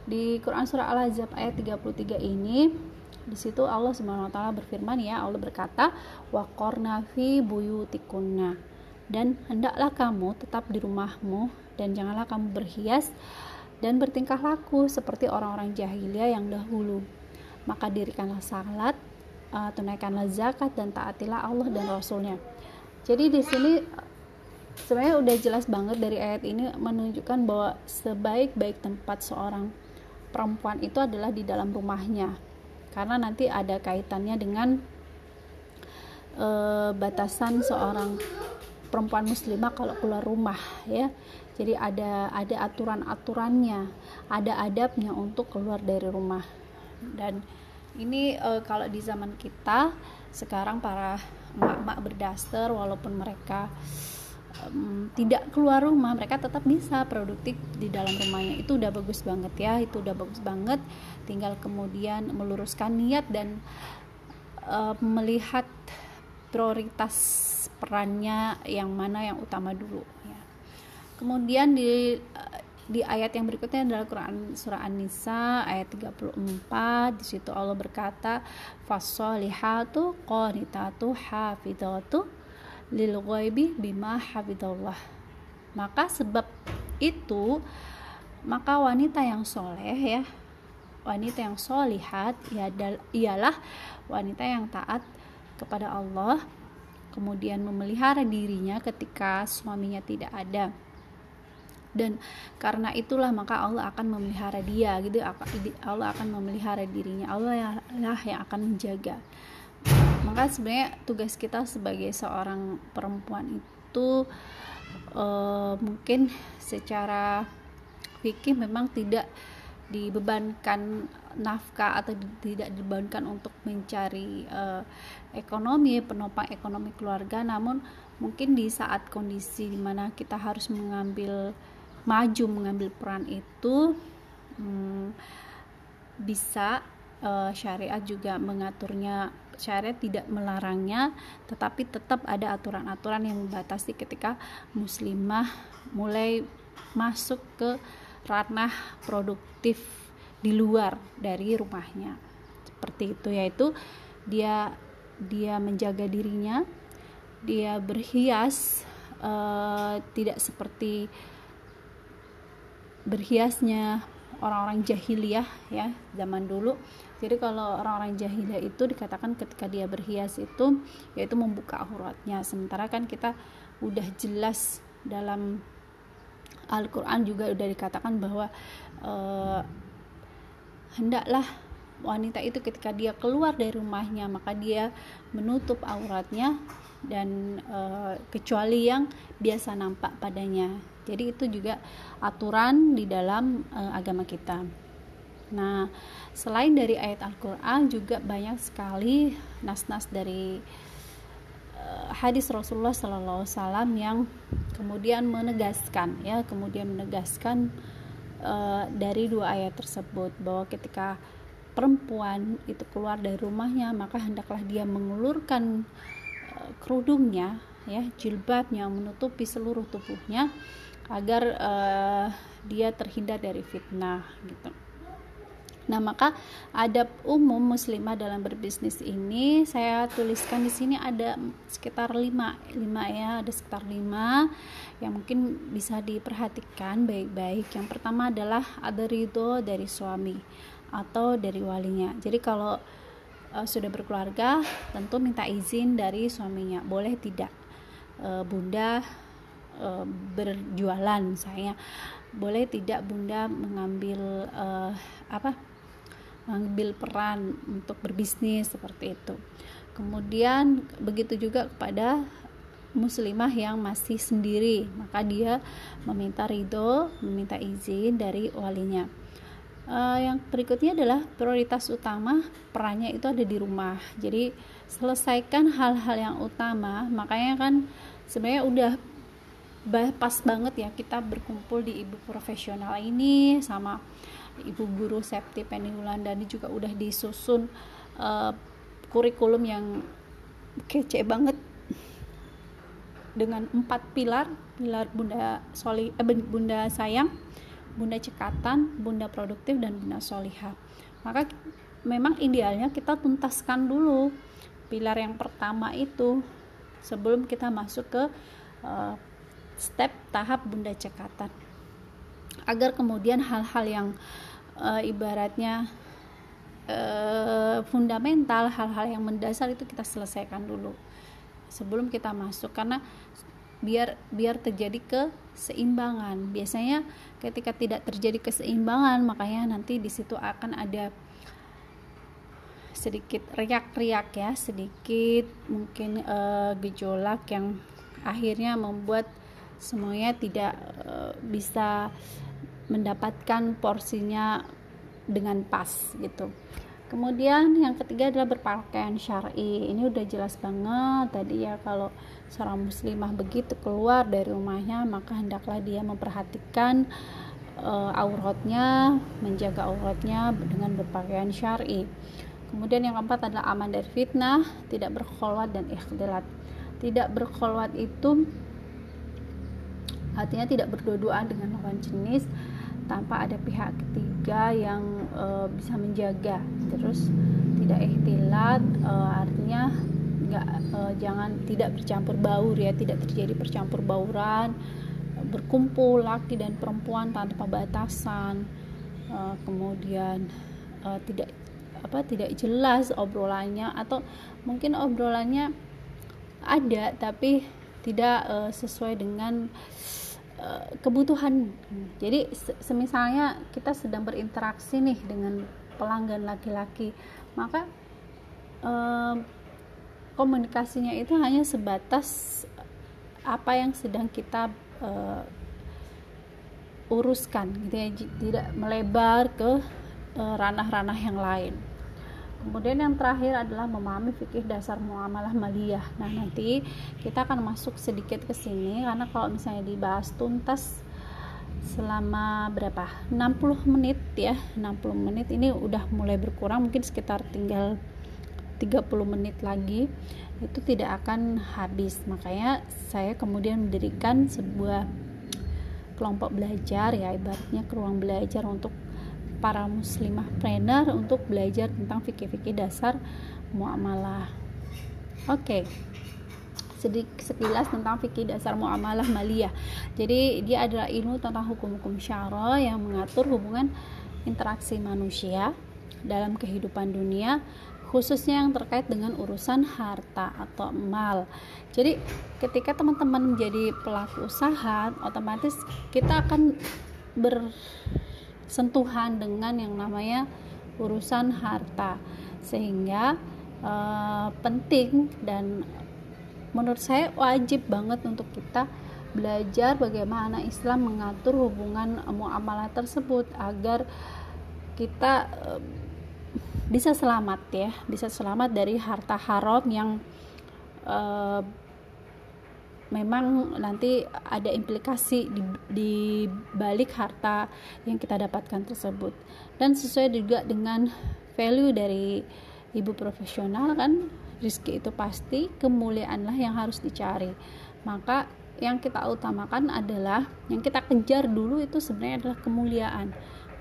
Di Quran surah Al-Ahzab ayat tiga puluh tiga ini, di situ Allah Subhanahu wa taala berfirman, ya Allah berkata, wa qorna fi buyutikunna, dan hendaklah kamu tetap di rumahmu dan janganlah kamu berhias dan bertingkah laku seperti orang-orang jahiliyah yang dahulu. Maka dirikanlah salat, uh, tunaikanlah zakat, dan taatilah Allah dan Rasulnya. Jadi di sini sebenarnya udah jelas banget dari ayat ini menunjukkan bahwa sebaik-baik tempat seorang perempuan itu adalah di dalam rumahnya, karena nanti ada kaitannya dengan e, batasan seorang perempuan muslimah kalau keluar rumah ya. Jadi ada ada aturan-aturannya, ada adabnya untuk keluar dari rumah. Dan ini e, kalau di zaman kita sekarang para emak-emak berdaster, walaupun mereka tidak keluar rumah, mereka tetap bisa produktif di dalam rumahnya. Itu udah bagus banget ya, itu udah bagus banget. Tinggal kemudian meluruskan niat dan uh, melihat prioritas perannya yang mana yang utama dulu ya. Kemudian di uh, di ayat yang berikutnya adalah Quran surah An-Nisa ayat tiga puluh empat. Di situ Allah berkata, fasolihatu qanitatu hafidatu lil ghaibi bima hafidallah. Maka sebab itu, maka wanita yang soleh ya, wanita yang solihat ialah wanita yang taat kepada Allah, kemudian memelihara dirinya ketika suaminya tidak ada, dan karena itulah maka Allah akan memelihara dia gitu. Allah akan memelihara dirinya, Allah lah yang akan menjaga. Maka sebenarnya tugas kita sebagai seorang perempuan itu e, mungkin secara fikih memang tidak dibebankan nafkah atau tidak dibebankan untuk mencari e, ekonomi, penopang ekonomi keluarga. Namun mungkin di saat kondisi dimana kita harus mengambil maju, mengambil peran itu hmm, bisa e, syariat juga mengaturnya. Syariat tidak melarangnya, tetapi tetap ada aturan-aturan yang membatasi ketika muslimah mulai masuk ke ranah produktif di luar dari rumahnya. Seperti itu, yaitu dia dia menjaga dirinya, dia berhias eh, tidak seperti berhiasnya orang-orang jahiliyah ya zaman dulu. Jadi kalau orang-orang jahiliyah itu dikatakan ketika dia berhias itu yaitu membuka auratnya, sementara kan kita udah jelas dalam Al-Quran juga udah dikatakan bahwa eh, hendaklah wanita itu ketika dia keluar dari rumahnya maka dia menutup auratnya, dan e, kecuali yang biasa nampak padanya. Jadi itu juga aturan di dalam e, agama kita. Nah, selain dari ayat Al-Quran juga banyak sekali nas-nas dari e, hadis Rasulullah Shallallahu Alaihi Wasallam yang kemudian menegaskan ya, kemudian menegaskan e, dari dua ayat tersebut bahwa ketika perempuan itu keluar dari rumahnya maka hendaklah dia mengulurkan kerudungnya ya, jilbabnya, menutupi seluruh tubuhnya agar uh, dia terhindar dari fitnah gitu. Nah, maka adab umum muslimah dalam berbisnis ini saya tuliskan di sini ada sekitar lima lima ya, ada sekitar lima yang mungkin bisa diperhatikan baik-baik. Yang pertama adalah ada ridho dari suami atau dari walinya. Jadi kalau Uh, sudah berkeluarga tentu minta izin dari suaminya, boleh tidak uh, bunda uh, berjualan misalnya, boleh tidak Bunda mengambil uh, apa mengambil peran untuk berbisnis seperti itu. Kemudian begitu juga kepada muslimah yang masih sendiri, maka dia meminta ridho, meminta izin dari walinya. Uh, yang berikutnya adalah prioritas utama perannya itu ada di rumah. Jadi selesaikan hal-hal yang utama. Makanya kan sebenarnya udah pas banget ya kita berkumpul di ibu profesional ini sama ibu guru Septi Peniulandani, juga udah disusun uh, kurikulum yang kece banget dengan empat pilar, pilar Bunda Soli, eh, Bunda Sayang, Bunda Cekatan, Bunda Produktif, dan Bunda Solihah. Maka memang idealnya kita tuntaskan dulu pilar yang pertama itu sebelum kita masuk ke uh, step tahap Bunda Cekatan, agar kemudian hal-hal yang uh, ibaratnya uh, fundamental, hal-hal yang mendasar itu kita selesaikan dulu sebelum kita masuk, karena biar biar terjadi keseimbangan. Biasanya ketika tidak terjadi keseimbangan, makanya nanti di situ akan ada sedikit riak-riak ya, sedikit mungkin e, gejolak yang akhirnya membuat semuanya tidak e, bisa mendapatkan porsinya dengan pas gitu. Kemudian yang ketiga adalah berpakaian syar'i. Ini udah jelas banget tadi ya, kalau seorang muslimah begitu keluar dari rumahnya, maka hendaklah dia memperhatikan uh, auratnya, menjaga auratnya dengan berpakaian syar'i. Kemudian yang keempat adalah aman dari fitnah, tidak berkholwat dan ikhtilat. Tidak berkholwat itu artinya tidak berduaan dengan lawan jenis tanpa ada pihak ketiga yang e, bisa menjaga. Terus tidak ikhtilat e, artinya nggak e, jangan tidak bercampur baur ya, tidak terjadi percampur bauran, berkumpul laki dan perempuan tanpa batasan. E, kemudian e, tidak apa tidak jelas obrolannya, atau mungkin obrolannya ada tapi tidak e, sesuai dengan kebutuhan. Jadi semisalnya kita sedang berinteraksi nih dengan pelanggan laki-laki, maka eh, komunikasinya itu hanya sebatas apa yang sedang kita eh, uruskan gitu ya, tidak melebar ke eh, ranah-ranah yang lain. Kemudian yang terakhir adalah memahami fikih dasar muamalah maliyah. Nah, nanti kita akan masuk sedikit ke sini, karena kalau misalnya dibahas tuntas selama berapa? enam puluh menit ya. enam puluh menit ini udah mulai berkurang, mungkin sekitar tinggal tiga puluh menit lagi. Itu tidak akan habis. Makanya saya kemudian mendirikan sebuah kelompok belajar ya, ibaratnya ke ruang belajar untuk para muslimah trainer untuk belajar tentang fikih-fikih dasar muamalah. Oke, okay. Sedikit sekilas tentang fikih dasar muamalah maliyah. Jadi dia adalah ilmu tentang hukum-hukum syara yang mengatur hubungan interaksi manusia dalam kehidupan dunia, khususnya yang terkait dengan urusan harta atau mal. Jadi ketika teman-teman menjadi pelaku usaha, otomatis kita akan ber sentuhan dengan yang namanya urusan harta, sehingga e, penting dan menurut saya wajib banget untuk kita belajar bagaimana Islam mengatur hubungan muamalah tersebut agar kita e, bisa selamat ya, bisa selamat dari harta haram yang e, memang nanti ada implikasi di, di balik harta yang kita dapatkan tersebut, dan sesuai juga dengan value dari ibu profesional kan, rezeki itu pasti, kemuliaanlah yang harus dicari. Maka yang kita utamakan adalah, yang kita kejar dulu itu sebenarnya adalah kemuliaan,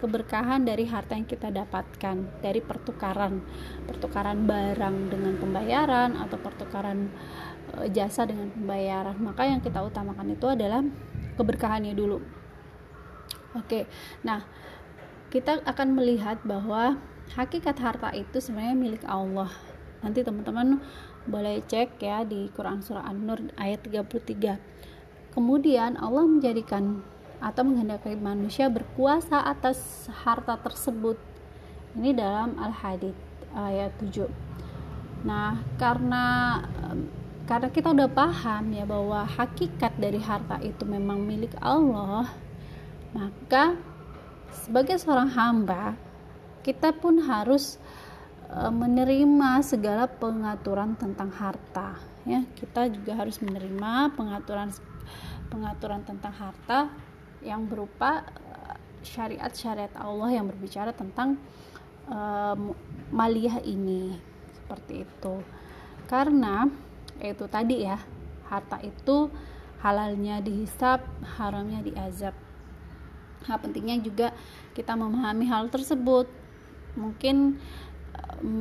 keberkahan dari harta yang kita dapatkan dari pertukaran pertukaran barang dengan pembayaran atau pertukaran jasa dengan pembayaran. Maka yang kita utamakan itu adalah keberkahannya dulu. Oke, nah kita akan melihat bahwa hakikat harta itu sebenarnya milik Allah. Nanti teman-teman boleh cek ya di Quran surah An-Nur ayat tiga puluh tiga. Kemudian Allah menjadikan atau menghendaki manusia berkuasa atas harta tersebut. Ini dalam Al-Hadid ayat tujuh. Nah, karena karena kita udah paham ya bahwa hakikat dari harta itu memang milik Allah, maka sebagai seorang hamba kita pun harus menerima segala pengaturan tentang harta ya. Kita juga harus menerima pengaturan pengaturan tentang harta yang berupa syariat-syariat Allah yang berbicara tentang um, maliyah ini, seperti itu. Karena itu tadi ya, harta itu halalnya dihisab, haramnya diazab. Nah, pentingnya juga kita memahami hal tersebut. Mungkin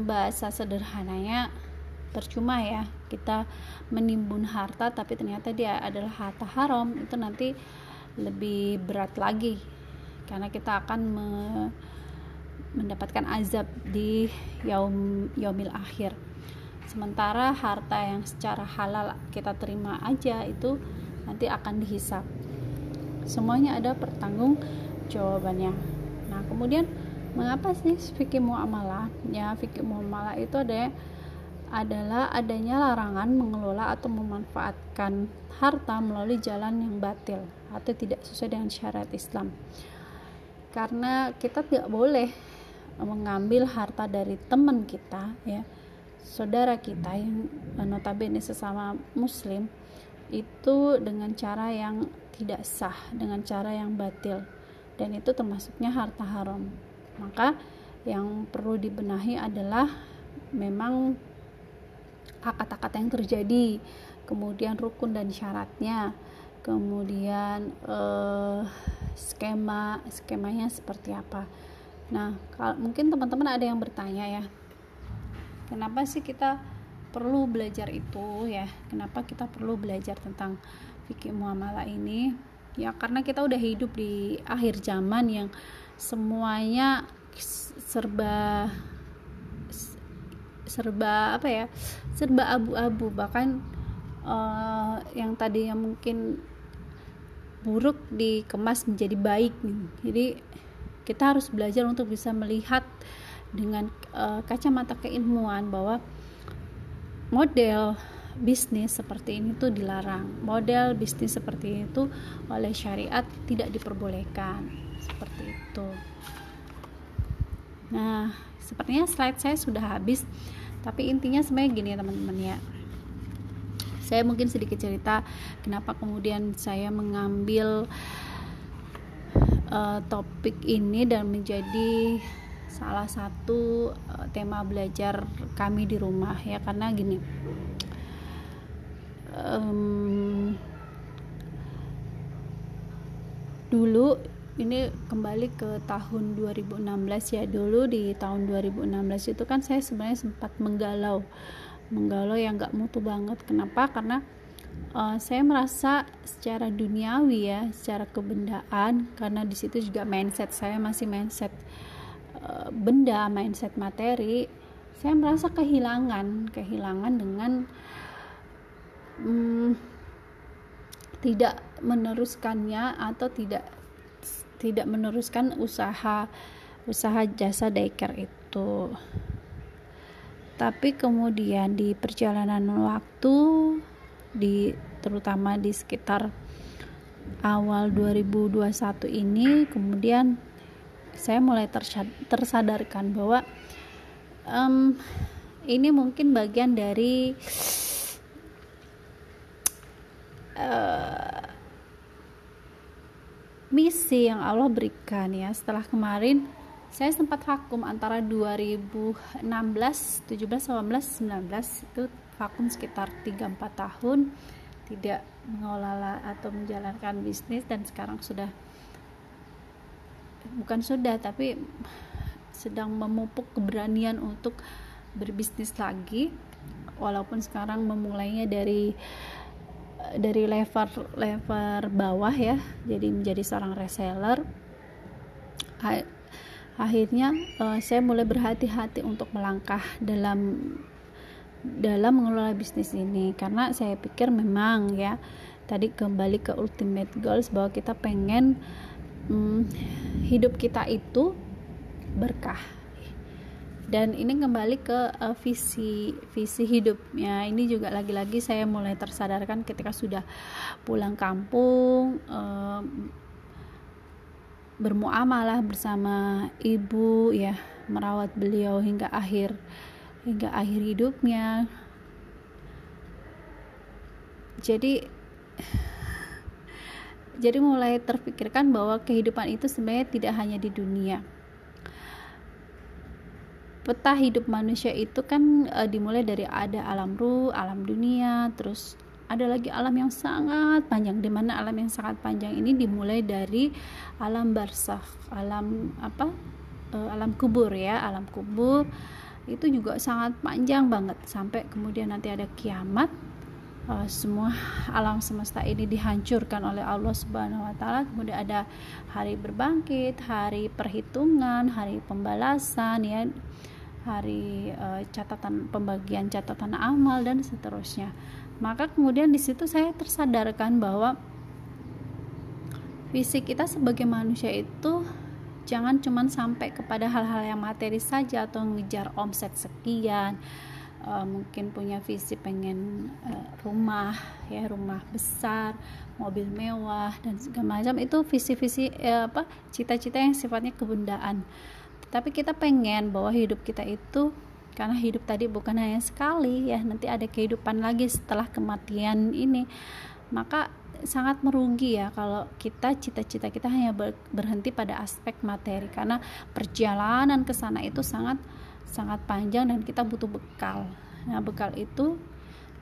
bahasa sederhananya percuma ya kita menimbun harta tapi ternyata dia adalah harta haram, itu nanti lebih berat lagi karena kita akan me- mendapatkan azab di yaum, yaumil akhir. Sementara harta yang secara halal kita terima aja itu nanti akan dihisab, semuanya ada pertanggung jawabannya. Nah, kemudian mengapa sih fikih muamalah? Ya, fikih muamalah itu ada adalah adanya larangan mengelola atau memanfaatkan harta melalui jalan yang batil atau tidak sesuai dengan syariat Islam. Karena kita tidak boleh mengambil harta dari teman kita ya, saudara kita yang notabene sesama muslim, itu dengan cara yang tidak sah, dengan cara yang batil, dan itu termasuknya harta haram. Maka yang perlu dibenahi adalah memang akad-akad yang terjadi, kemudian rukun dan syaratnya, kemudian eh, skema skemanya seperti apa. Nah, kalau, mungkin teman-teman ada yang bertanya ya, kenapa sih kita perlu belajar itu ya? Kenapa kita perlu belajar tentang fikih muamalah ini? Ya, karena kita udah hidup di akhir zaman yang semuanya serba serba apa ya serba abu-abu. Bahkan uh, yang tadinya mungkin buruk dikemas menjadi baik nih. Jadi kita harus belajar untuk bisa melihat dengan uh, kacamata keilmuan bahwa model bisnis seperti ini tuh dilarang, model bisnis seperti ini tuh oleh syariat tidak diperbolehkan, seperti itu. Nah, sepertinya slide saya sudah habis, tapi intinya sebenarnya gini ya teman-teman ya, saya mungkin sedikit cerita kenapa kemudian saya mengambil uh, topik ini dan menjadi salah satu uh, tema belajar kami di rumah ya. Karena gini, um, dulu ini kembali ke tahun dua ribu enam belas ya. Dulu di tahun dua ribu enam belas itu kan saya sebenarnya sempat menggalau menggalau yang gak mutu banget. Kenapa? Karena uh, saya merasa secara duniawi ya, secara kebendaan, karena disitu juga mindset saya masih mindset uh, benda, mindset materi, saya merasa kehilangan kehilangan dengan um, tidak meneruskannya atau tidak tidak meneruskan usaha usaha jasa daycare itu. Tapi kemudian di perjalanan waktu, di terutama di sekitar awal dua ribu dua puluh satu ini, kemudian saya mulai tersadarkan bahwa um, ini mungkin bagian dari uh, misi yang Allah berikan ya. Setelah kemarin saya sempat vakum antara dua ribu enam belas, tujuh belas, delapan belas, sembilan belas, itu vakum sekitar tiga sampai empat tahun tidak mengelola atau menjalankan bisnis, dan sekarang sudah bukan sudah tapi sedang memupuk keberanian untuk berbisnis lagi, walaupun sekarang memulainya dari dari level level bawah ya, jadi menjadi seorang reseller. Akhirnya uh, saya mulai berhati-hati untuk melangkah dalam dalam mengelola bisnis ini, karena saya pikir memang ya tadi kembali ke ultimate goals, bahwa kita pengen hmm, hidup kita itu berkah. Dan ini kembali ke uh, visi visi hidupnya. Ini juga lagi-lagi saya mulai tersadarkan ketika sudah pulang kampung, uh, bermuamalah bersama ibu, ya, merawat beliau hingga akhir hingga akhir hidupnya. Jadi jadi mulai terpikirkan bahwa kehidupan itu sebenarnya tidak hanya di dunia. Peta hidup manusia itu kan e, dimulai dari ada alam ruh, alam dunia, terus ada lagi alam yang sangat panjang, di mana alam yang sangat panjang ini dimulai dari alam barzakh, alam apa? E, alam kubur ya, alam kubur itu juga sangat panjang banget, sampai kemudian nanti ada kiamat. E, semua alam semesta ini dihancurkan oleh Allah Subhanahu wa taala. Kemudian ada hari berbangkit, hari perhitungan, hari pembalasan, ya, hari e, catatan pembagian catatan amal dan seterusnya. Maka kemudian di situ saya tersadarkan bahwa visi kita sebagai manusia itu jangan cuma sampai kepada hal-hal yang materi saja atau ngejar omset sekian, e, mungkin punya visi pengen e, rumah, ya, rumah besar, mobil mewah dan segala macam. Itu visi-visi e, apa cita-cita yang sifatnya kebendaan. Tapi kita pengen bahwa hidup kita itu, karena hidup tadi bukan hanya sekali, ya, nanti ada kehidupan lagi setelah kematian ini. Maka sangat merugi ya kalau kita cita-cita kita hanya berhenti pada aspek materi, karena perjalanan ke sana itu sangat sangat panjang dan kita butuh bekal. Nah, bekal itu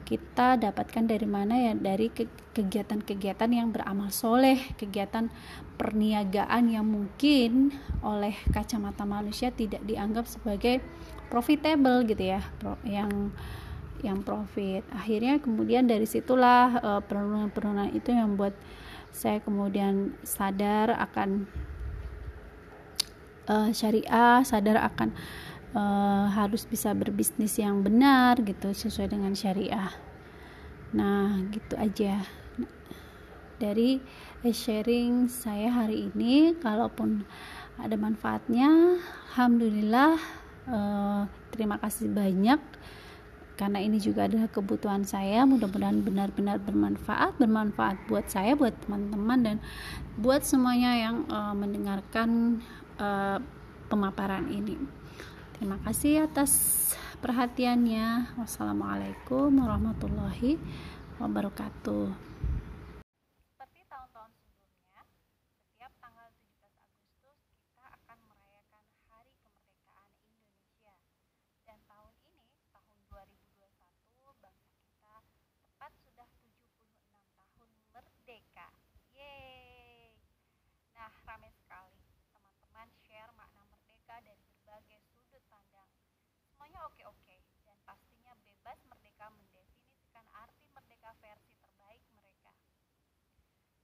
kita dapatkan dari mana, ya? Dari kegiatan-kegiatan yang beramal soleh, kegiatan perniagaan yang mungkin oleh kacamata manusia tidak dianggap sebagai profitable gitu ya, yang yang profit. Akhirnya kemudian dari situlah e, perenungan-perenungan itu yang membuat saya kemudian sadar akan e, syariah, sadar akan Uh, harus bisa berbisnis yang benar gitu, sesuai dengan syariah. Nah, gitu aja dari sharing saya hari ini. Kalaupun ada manfaatnya, alhamdulillah. Uh, terima kasih banyak, karena ini juga adalah kebutuhan saya. Mudah-mudahan benar-benar bermanfaat, bermanfaat buat saya, buat teman-teman, dan buat semuanya yang uh, mendengarkan uh, pemaparan ini. Terima kasih atas perhatiannya. Wassalamualaikum warahmatullahi wabarakatuh. Seperti tahun-tahun sebelumnya, setiap tanggal tujuh belas Agustus kita akan merayakan Hari Kemerdekaan Indonesia. Dan tahun ini, tahun dua ribu dua puluh satu, bangsa kita tepat sudah tujuh puluh enam tahun merdeka. Yeay! Nah, ramai sekali teman-teman share makna merdeka dari berbagai sudut pandang. Semuanya oke-oke, dan pastinya bebas merdeka mendefinisikan arti merdeka versi terbaik mereka.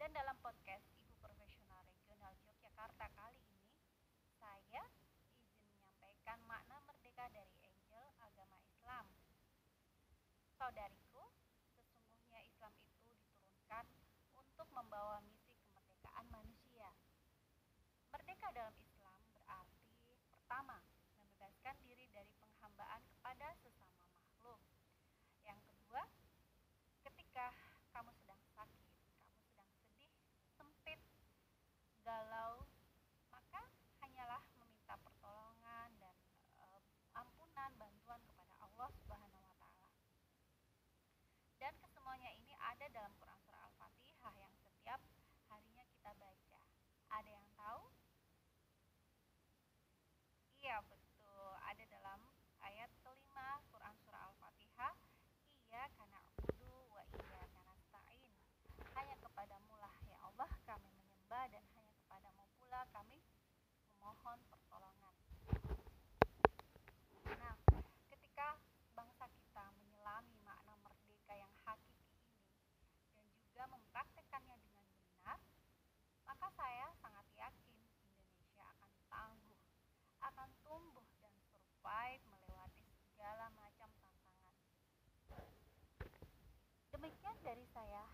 Dan dalam podcast Ibu Profesional Regional Yogyakarta kali ini, saya izin menyampaikan makna merdeka dari Angel agama Islam. Saudariku, sesungguhnya Islam itu diturunkan untuk membawa misi kemerdekaan manusia. Merdeka dalam Islam pertama, membebaskan diri dari penghambaan kepada sesama makhluk. Yang kedua, ketika kamu sedang sakit, kamu sedang sedih, sempit, galau, maka hanyalah meminta pertolongan dan e, ampunan, bantuan kepada Allah Subhanahu wa taala. Dan kesemuanya ini ada dalam Quran surah Al-Fatihah yang setiap harinya kita baca. Ada yang tahu? Ya, betul, ada dalam ayat kelima Quran surah Al-Fatihah, iya karena na'budu wa iya karena nasta'in, hanya kepadamu lah ya Allah kami menyembah dan hanya kepadamu pula kami memohon pertolongan. Nah, ketika bangsa kita menyelami makna merdeka yang hakiki ini dan juga mempraktikkannya dengan benar, maka saya sangat yakin Indonesia akan tangguh, akan tumbuh dan survive melewati segala macam tantangan. Demikian dari saya,